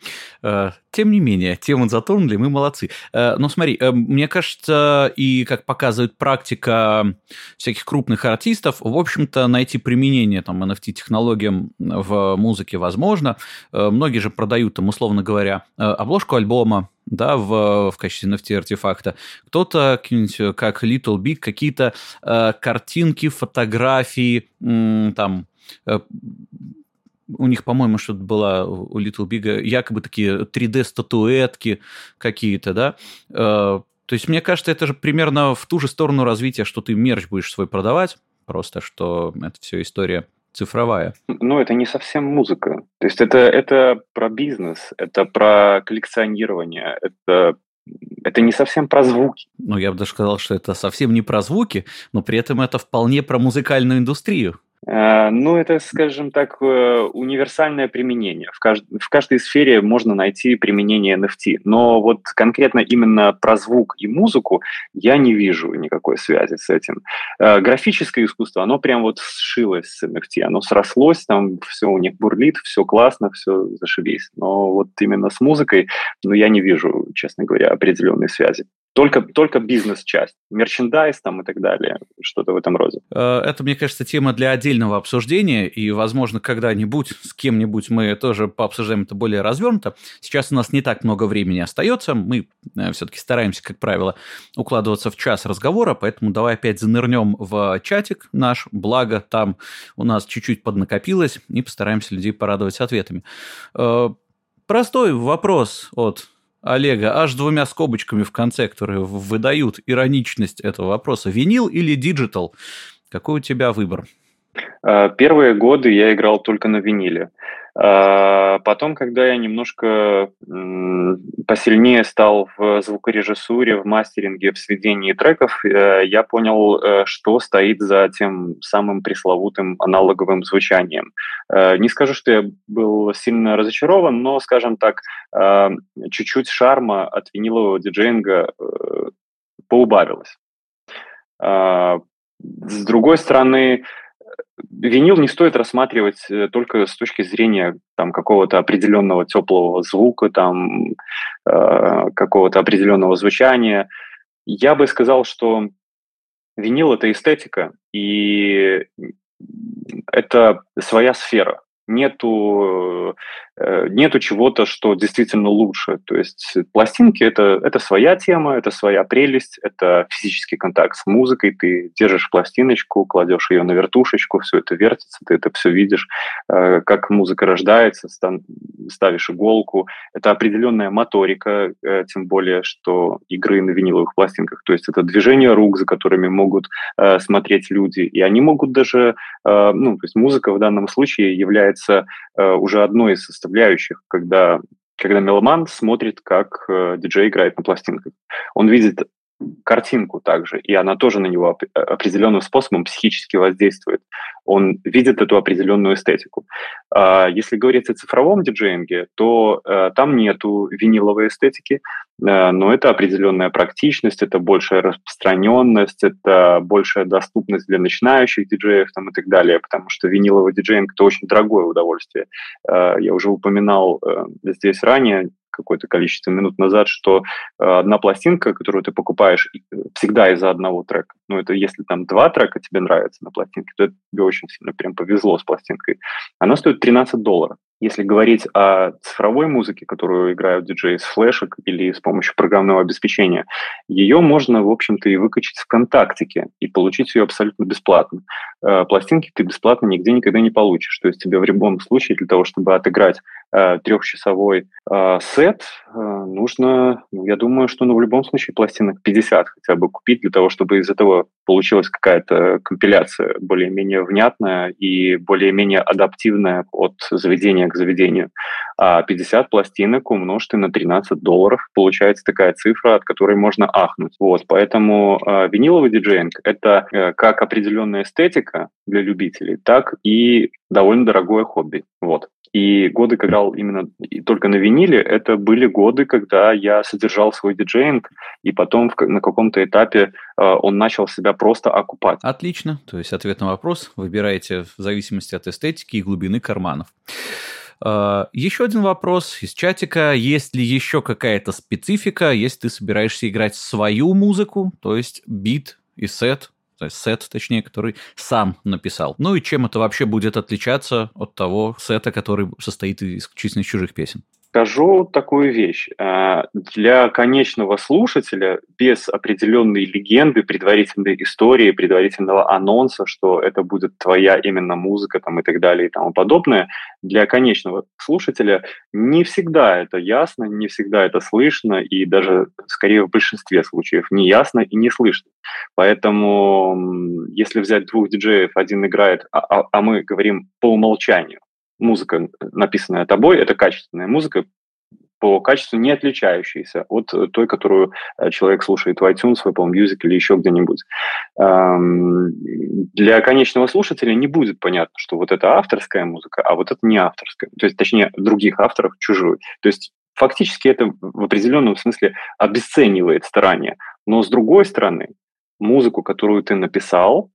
Тем не менее, тему затронули, мы молодцы. Но смотри, мне кажется, и как показывает практика всяких крупных артистов, в общем-то, найти применение там, эн эф ти-технологиям в музыке возможно. Многие же продают, там, условно говоря, обложку альбома, да, в, в качестве эн эф ти-артефакта. Кто-то, как Little Big, какие-то картинки, фотографии, там... У них, по-моему, что-то было у Little Big, якобы такие три дэ-статуэтки какие-то, да? Э, то есть, мне кажется, это же примерно в ту же сторону развития, что ты мерч будешь свой продавать, просто что это все история цифровая. Ну, это не совсем музыка. То есть, это, это про бизнес, это про коллекционирование, это... Это не совсем про звуки. Ну, я бы даже сказал, что это совсем не про звуки, но при этом это вполне про музыкальную индустрию. Э, ну, это, скажем так, универсальное применение. В, кажд... в каждой сфере можно найти применение эн эф ти. Но вот конкретно именно про звук и музыку я не вижу никакой связи с этим. Э, графическое искусство, оно прям вот сшилось с эн эф ти. Оно срослось, там все у них бурлит, все классно, все зашибись. Но вот именно с музыкой, ну, я не вижу, честно говоря, определенной связи. Только, только бизнес-часть, мерчендайз там и так далее, что-то в этом роде. Это, мне кажется, тема для отдельного обсуждения, и, возможно, когда-нибудь с кем-нибудь мы тоже пообсуждаем это более развернуто. Сейчас у нас не так много времени остается, мы все-таки стараемся, как правило, укладываться в час разговора, поэтому давай опять занырнем в чатик наш, благо там у нас чуть-чуть поднакопилось, и постараемся людей порадовать ответами. Простой вопрос от... Олега, аж двумя скобочками в конце, которые выдают ироничность этого вопроса. Винил или диджитал? Какой у тебя выбор? Первые годы я играл только на виниле. Потом, когда я немножко посильнее стал в звукорежиссуре, в мастеринге, в сведении треков, я понял, что стоит за тем самым пресловутым аналоговым звучанием. Не скажу, что я был сильно разочарован, но, скажем так, чуть-чуть шарма от винилового диджеинга поубавилось. С другой стороны, винил не стоит рассматривать только с точки зрения там, какого-то определенного теплого звука, там, э, какого-то определенного звучания. Я бы сказал, что винил – это эстетика, и это своя сфера. Нету, э, нету чего-то, что действительно лучше. То есть пластинки – это, это своя тема, это своя прелесть, это физический контакт с музыкой. Ты держишь пластиночку, кладешь ее на вертушечку, все это вертится, ты это все видишь, э, как музыка рождается, стан, ставишь иголку. Это определенная моторика, э, тем более, что игры на виниловых пластинках. То есть это движение рук, за которыми могут э, смотреть люди, и они могут даже… Э, ну, то есть музыка в данном случае является уже одной из составляющих, когда, когда меломан смотрит, как диджей играет на пластинках. Он видит картинку также, и она тоже на него определенным способом психически воздействует. Он видит эту определенную эстетику. Если говорить о цифровом диджеинге, то там нету виниловой эстетики, но это определенная практичность, это большая распространенность, это большая доступность для начинающих диджеев там, и так далее, потому что виниловый диджеинг – это очень дорогое удовольствие. Я уже упоминал здесь ранее, какое-то количество минут назад, что э, одна пластинка, которую ты покупаешь всегда из-за одного трека, ну, это если там два трека тебе нравятся на пластинке, то это тебе очень сильно прям повезло с пластинкой. Она стоит тринадцать долларов. Если говорить о цифровой музыке, которую играют диджеи с флешек или с помощью программного обеспечения, ее можно, в общем-то, и выкачать в ВКонтактике и получить ее абсолютно бесплатно. Э, пластинки ты бесплатно нигде никогда не получишь. То есть тебе в любом случае для того, чтобы отыграть трехчасовой э, сет, э, нужно, ну, я думаю, что ну, в любом случае пластинок пятьдесят хотя бы купить для того, чтобы из этого получилась какая-то компиляция более-менее внятная и более-менее адаптивная от заведения к заведению. А пятьдесят пластинок умножь ты на тринадцать долларов, получается такая цифра, от которой можно ахнуть. Вот, поэтому э, виниловый диджеинг — это э, как определенная эстетика для любителей, так и довольно дорогое хобби. Вот. И годы, когда играл именно только на виниле, это были годы, когда я содержал свой диджеинг, и потом на каком-то этапе он начал себя просто окупать. Отлично. То есть ответ на вопрос выбираете в зависимости от эстетики и глубины карманов. Еще один вопрос из чатика. Есть ли еще какая-то специфика, если ты собираешься играть свою музыку, то есть бит и сет? То есть сет, точнее, который сам написал. Ну и чем это вообще будет отличаться от того сета, который состоит исключительно из чужих песен? Скажу такую вещь. Для конечного слушателя без определенной легенды, предварительной истории, предварительного анонса, что это будет твоя именно музыка там, и так далее и тому подобное, для конечного слушателя не всегда это ясно, не всегда это слышно, и даже, скорее, в большинстве случаев не ясно и не слышно. Поэтому, если взять двух диджеев, один играет, а, а мы говорим по умолчанию, музыка, написанная тобой, это качественная музыка, по качеству не отличающаяся от той, которую человек слушает в iTunes, в Apple Music или еще где-нибудь. Для конечного слушателя не будет понятно, что вот это авторская музыка, а вот это не авторская. То есть, точнее, других авторов чужую. То есть, фактически это в определенном смысле обесценивает старание. Но, с другой стороны, музыку, которую ты написал,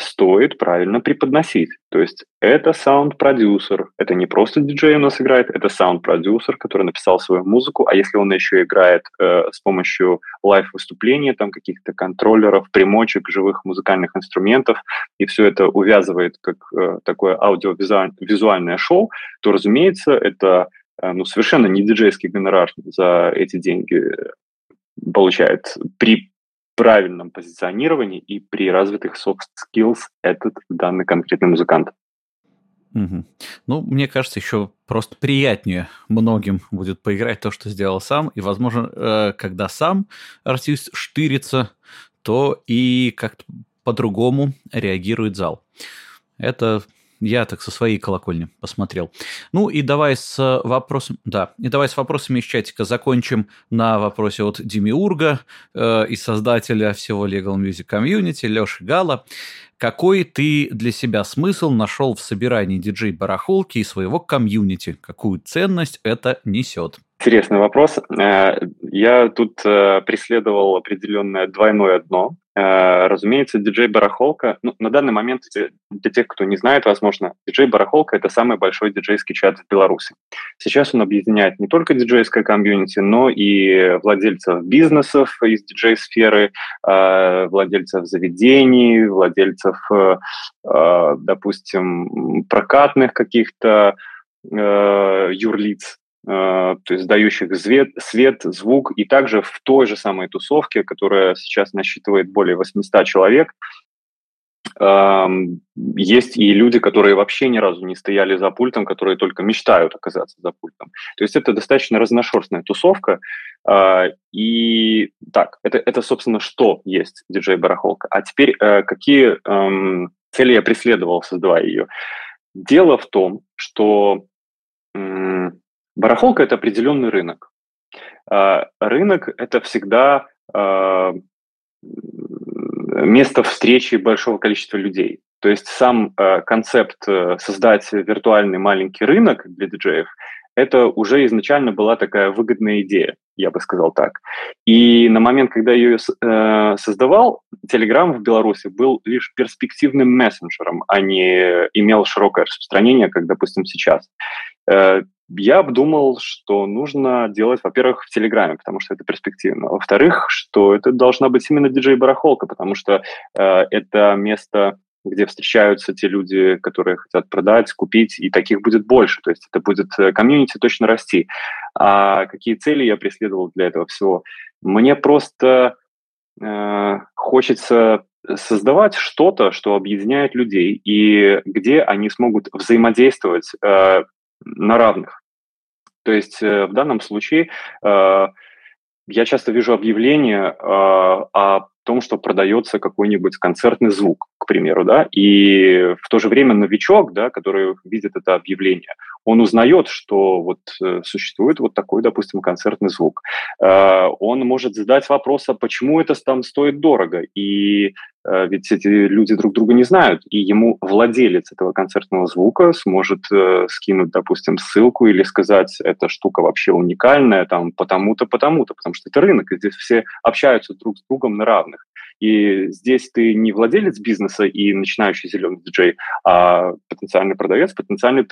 стоит правильно преподносить. То есть это саунд-продюсер, это не просто диджей у нас играет, это саунд-продюсер, который написал свою музыку, а если он еще играет э, с помощью лайв-выступления, там каких-то контроллеров, примочек, живых музыкальных инструментов, и все это увязывает как э, такое аудиовизуальное шоу, то, разумеется, это э, ну, совершенно не диджейский гонорар за эти деньги получает. При правильном позиционировании и при развитых soft skills этот данный конкретный музыкант. Угу. Ну, мне кажется, еще просто приятнее многим будет поиграть то, что сделал сам, и, возможно, когда сам артист штырится, то и как-то по-другому реагирует зал. Это... Я так со своей колокольни посмотрел. Ну и давай с вопросом, да, и давай с вопросами из чатика закончим на вопросе от Демиурга э, и создателя всего Legal Music Community Лёши Гала. Какой ты для себя смысл нашел в собирании диджей-барахолки и своего комьюнити? Какую ценность это несет? Интересный вопрос. Я тут преследовал определенное двойное дно. Разумеется, диджей-барахолка, ну, на данный момент, для тех, кто не знает, возможно, диджей-барахолка — это самый большой диджейский чат в Беларуси. Сейчас он объединяет не только диджейское комьюнити, но и владельцев бизнесов из диджей-сферы, владельцев заведений, владельцев, допустим, прокатных каких-то юрлиц, то есть дающих свет, свет, звук, и также в той же самой тусовке, которая сейчас насчитывает более восемьсот человек, есть и люди, которые вообще ни разу не стояли за пультом, которые только мечтают оказаться за пультом. То есть это достаточно разношерстная тусовка. И так, это, это собственно, что есть диджей-барахолка. А теперь какие цели я преследовал, создавая ее? Дело в том, что... барахолка – это определенный рынок. Рынок – это всегда место встречи большого количества людей. То есть сам концепт создать виртуальный маленький рынок для диджеев – это уже изначально была такая выгодная идея, я бы сказал так. И на момент, когда я ее создавал, Telegram в Беларуси был лишь перспективным мессенджером, а не имел широкое распространение, как, допустим, сейчас. Я обдумал, что нужно делать, во-первых, в Телеграме, потому что это перспективно. Во-вторых, что это должна быть именно диджей-барахолка, потому что э, это место, где встречаются те люди, которые хотят продать, купить, и таких будет больше. То есть это будет комьюнити точно расти. А какие цели я преследовал для этого всего? Мне просто э, хочется... создавать что-то, что объединяет людей, и где они смогут взаимодействовать э, на равных. То есть э, в данном случае э, я часто вижу объявление э, о том, что продается какой-нибудь концертный звук, к примеру, да, и в то же время новичок, да, который видит это объявление, он узнает, что вот э, существует вот такой, допустим, концертный звук. Э, он может задать вопрос, а почему это там стоит дорого, и э, ведь эти люди друг друга не знают, и ему владелец этого концертного звука сможет э, скинуть, допустим, ссылку или сказать, эта штука вообще уникальная, там, потому-то, потому-то, потому что это рынок, и здесь все общаются друг с другом на равных. И здесь ты не владелец бизнеса и начинающий зеленый диджей, а потенциальный продавец, потенциальный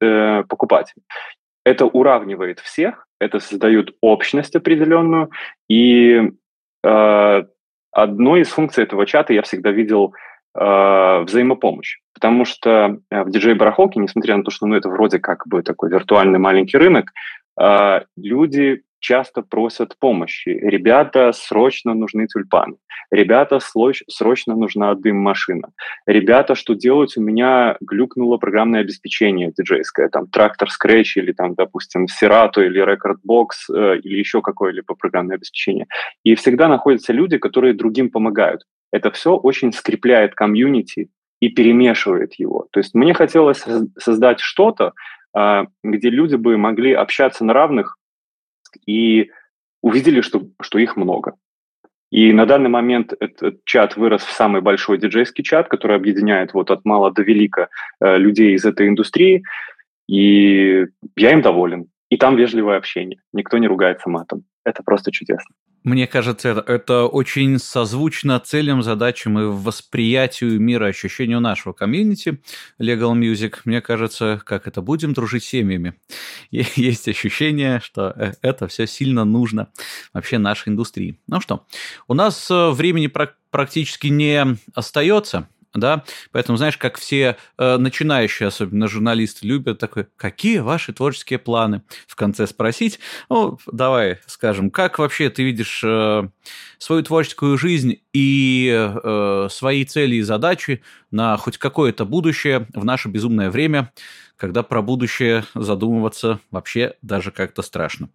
э, покупатель. Это уравнивает всех, это создает общность определенную. И э, одной из функций этого чата я всегда видел э, взаимопомощь. Потому что в диджей-барахолке, несмотря на то, что ну, это вроде как бы такой виртуальный маленький рынок, э, люди... часто просят помощи. Ребята, срочно нужны тюльпаны. Ребята, срочно нужна дым-машина. Ребята, что делать? У меня глюкнуло программное обеспечение диджейское, там, Traktor Scratch или, там, допустим, Serato или Rekordbox или еще какое-либо программное обеспечение. И всегда находятся люди, которые другим помогают. Это все очень скрепляет комьюнити и перемешивает его. То есть мне хотелось создать что-то, где люди бы могли общаться на равных, и увидели, что, что их много. И на данный момент этот чат вырос в самый большой диджейский чат, который объединяет вот от мала до велика э, людей из этой индустрии. И я им доволен. И там вежливое общение. Никто не ругается матом. Это просто чудесно. Мне кажется, это, это очень созвучно целям, задачам и восприятию мира, ощущению нашего комьюнити Legal Music. Мне кажется, как это будем дружить с семьями. И есть ощущение, что это все сильно нужно вообще нашей индустрии. Ну что, у нас времени практически не остается. Да, поэтому, знаешь, как все э, начинающие, особенно журналисты, любят такое, какие ваши творческие планы? В конце спросить, ну, давай скажем, как вообще ты видишь э, свою творческую жизнь и э, свои цели и задачи на хоть какое-то будущее в наше безумное время, когда про будущее задумываться вообще даже как-то страшно?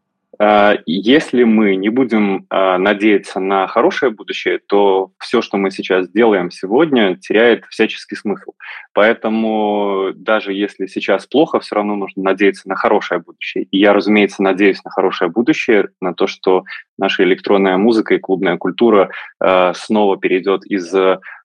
Если мы не будем надеяться на хорошее будущее, то все, что мы сейчас делаем сегодня, теряет всяческий смысл. Поэтому даже если сейчас плохо, все равно нужно надеяться на хорошее будущее. И я, разумеется, надеюсь на хорошее будущее, на то, что наша электронная музыка и клубная культура снова перейдет из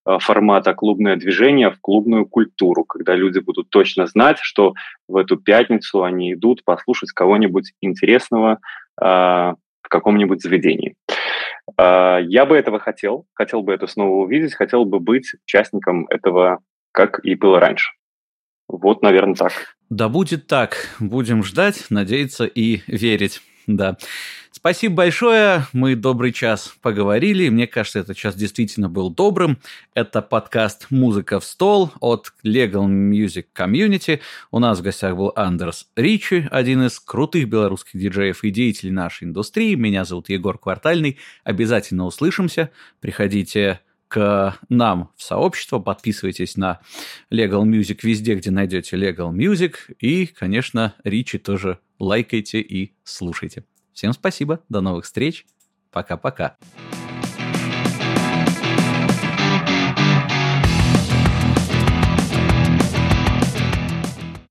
формата клубное движение в клубную культуру, когда люди будут точно знать, что в эту пятницу они идут послушать кого-нибудь интересного э, в каком-нибудь заведении. Э, я бы этого хотел, хотел бы это снова увидеть, хотел бы быть участником этого, как и было раньше. Вот, наверное, так. Да будет так. Будем ждать, надеяться и верить. Да. Спасибо большое. Мы добрый час поговорили. Мне кажется, этот час действительно был добрым. Это подкаст «Музыка в стол» от Legal Music Community. У нас в гостях был Anders Richie, один из крутых белорусских диджеев и деятелей нашей индустрии. Меня зовут Егор Квартальный. Обязательно услышимся. Приходите к нам в сообщество, подписывайтесь на Legal Music везде, где найдете Legal Music, и, конечно, Richie тоже лайкайте и слушайте. Всем спасибо, до новых встреч, пока-пока.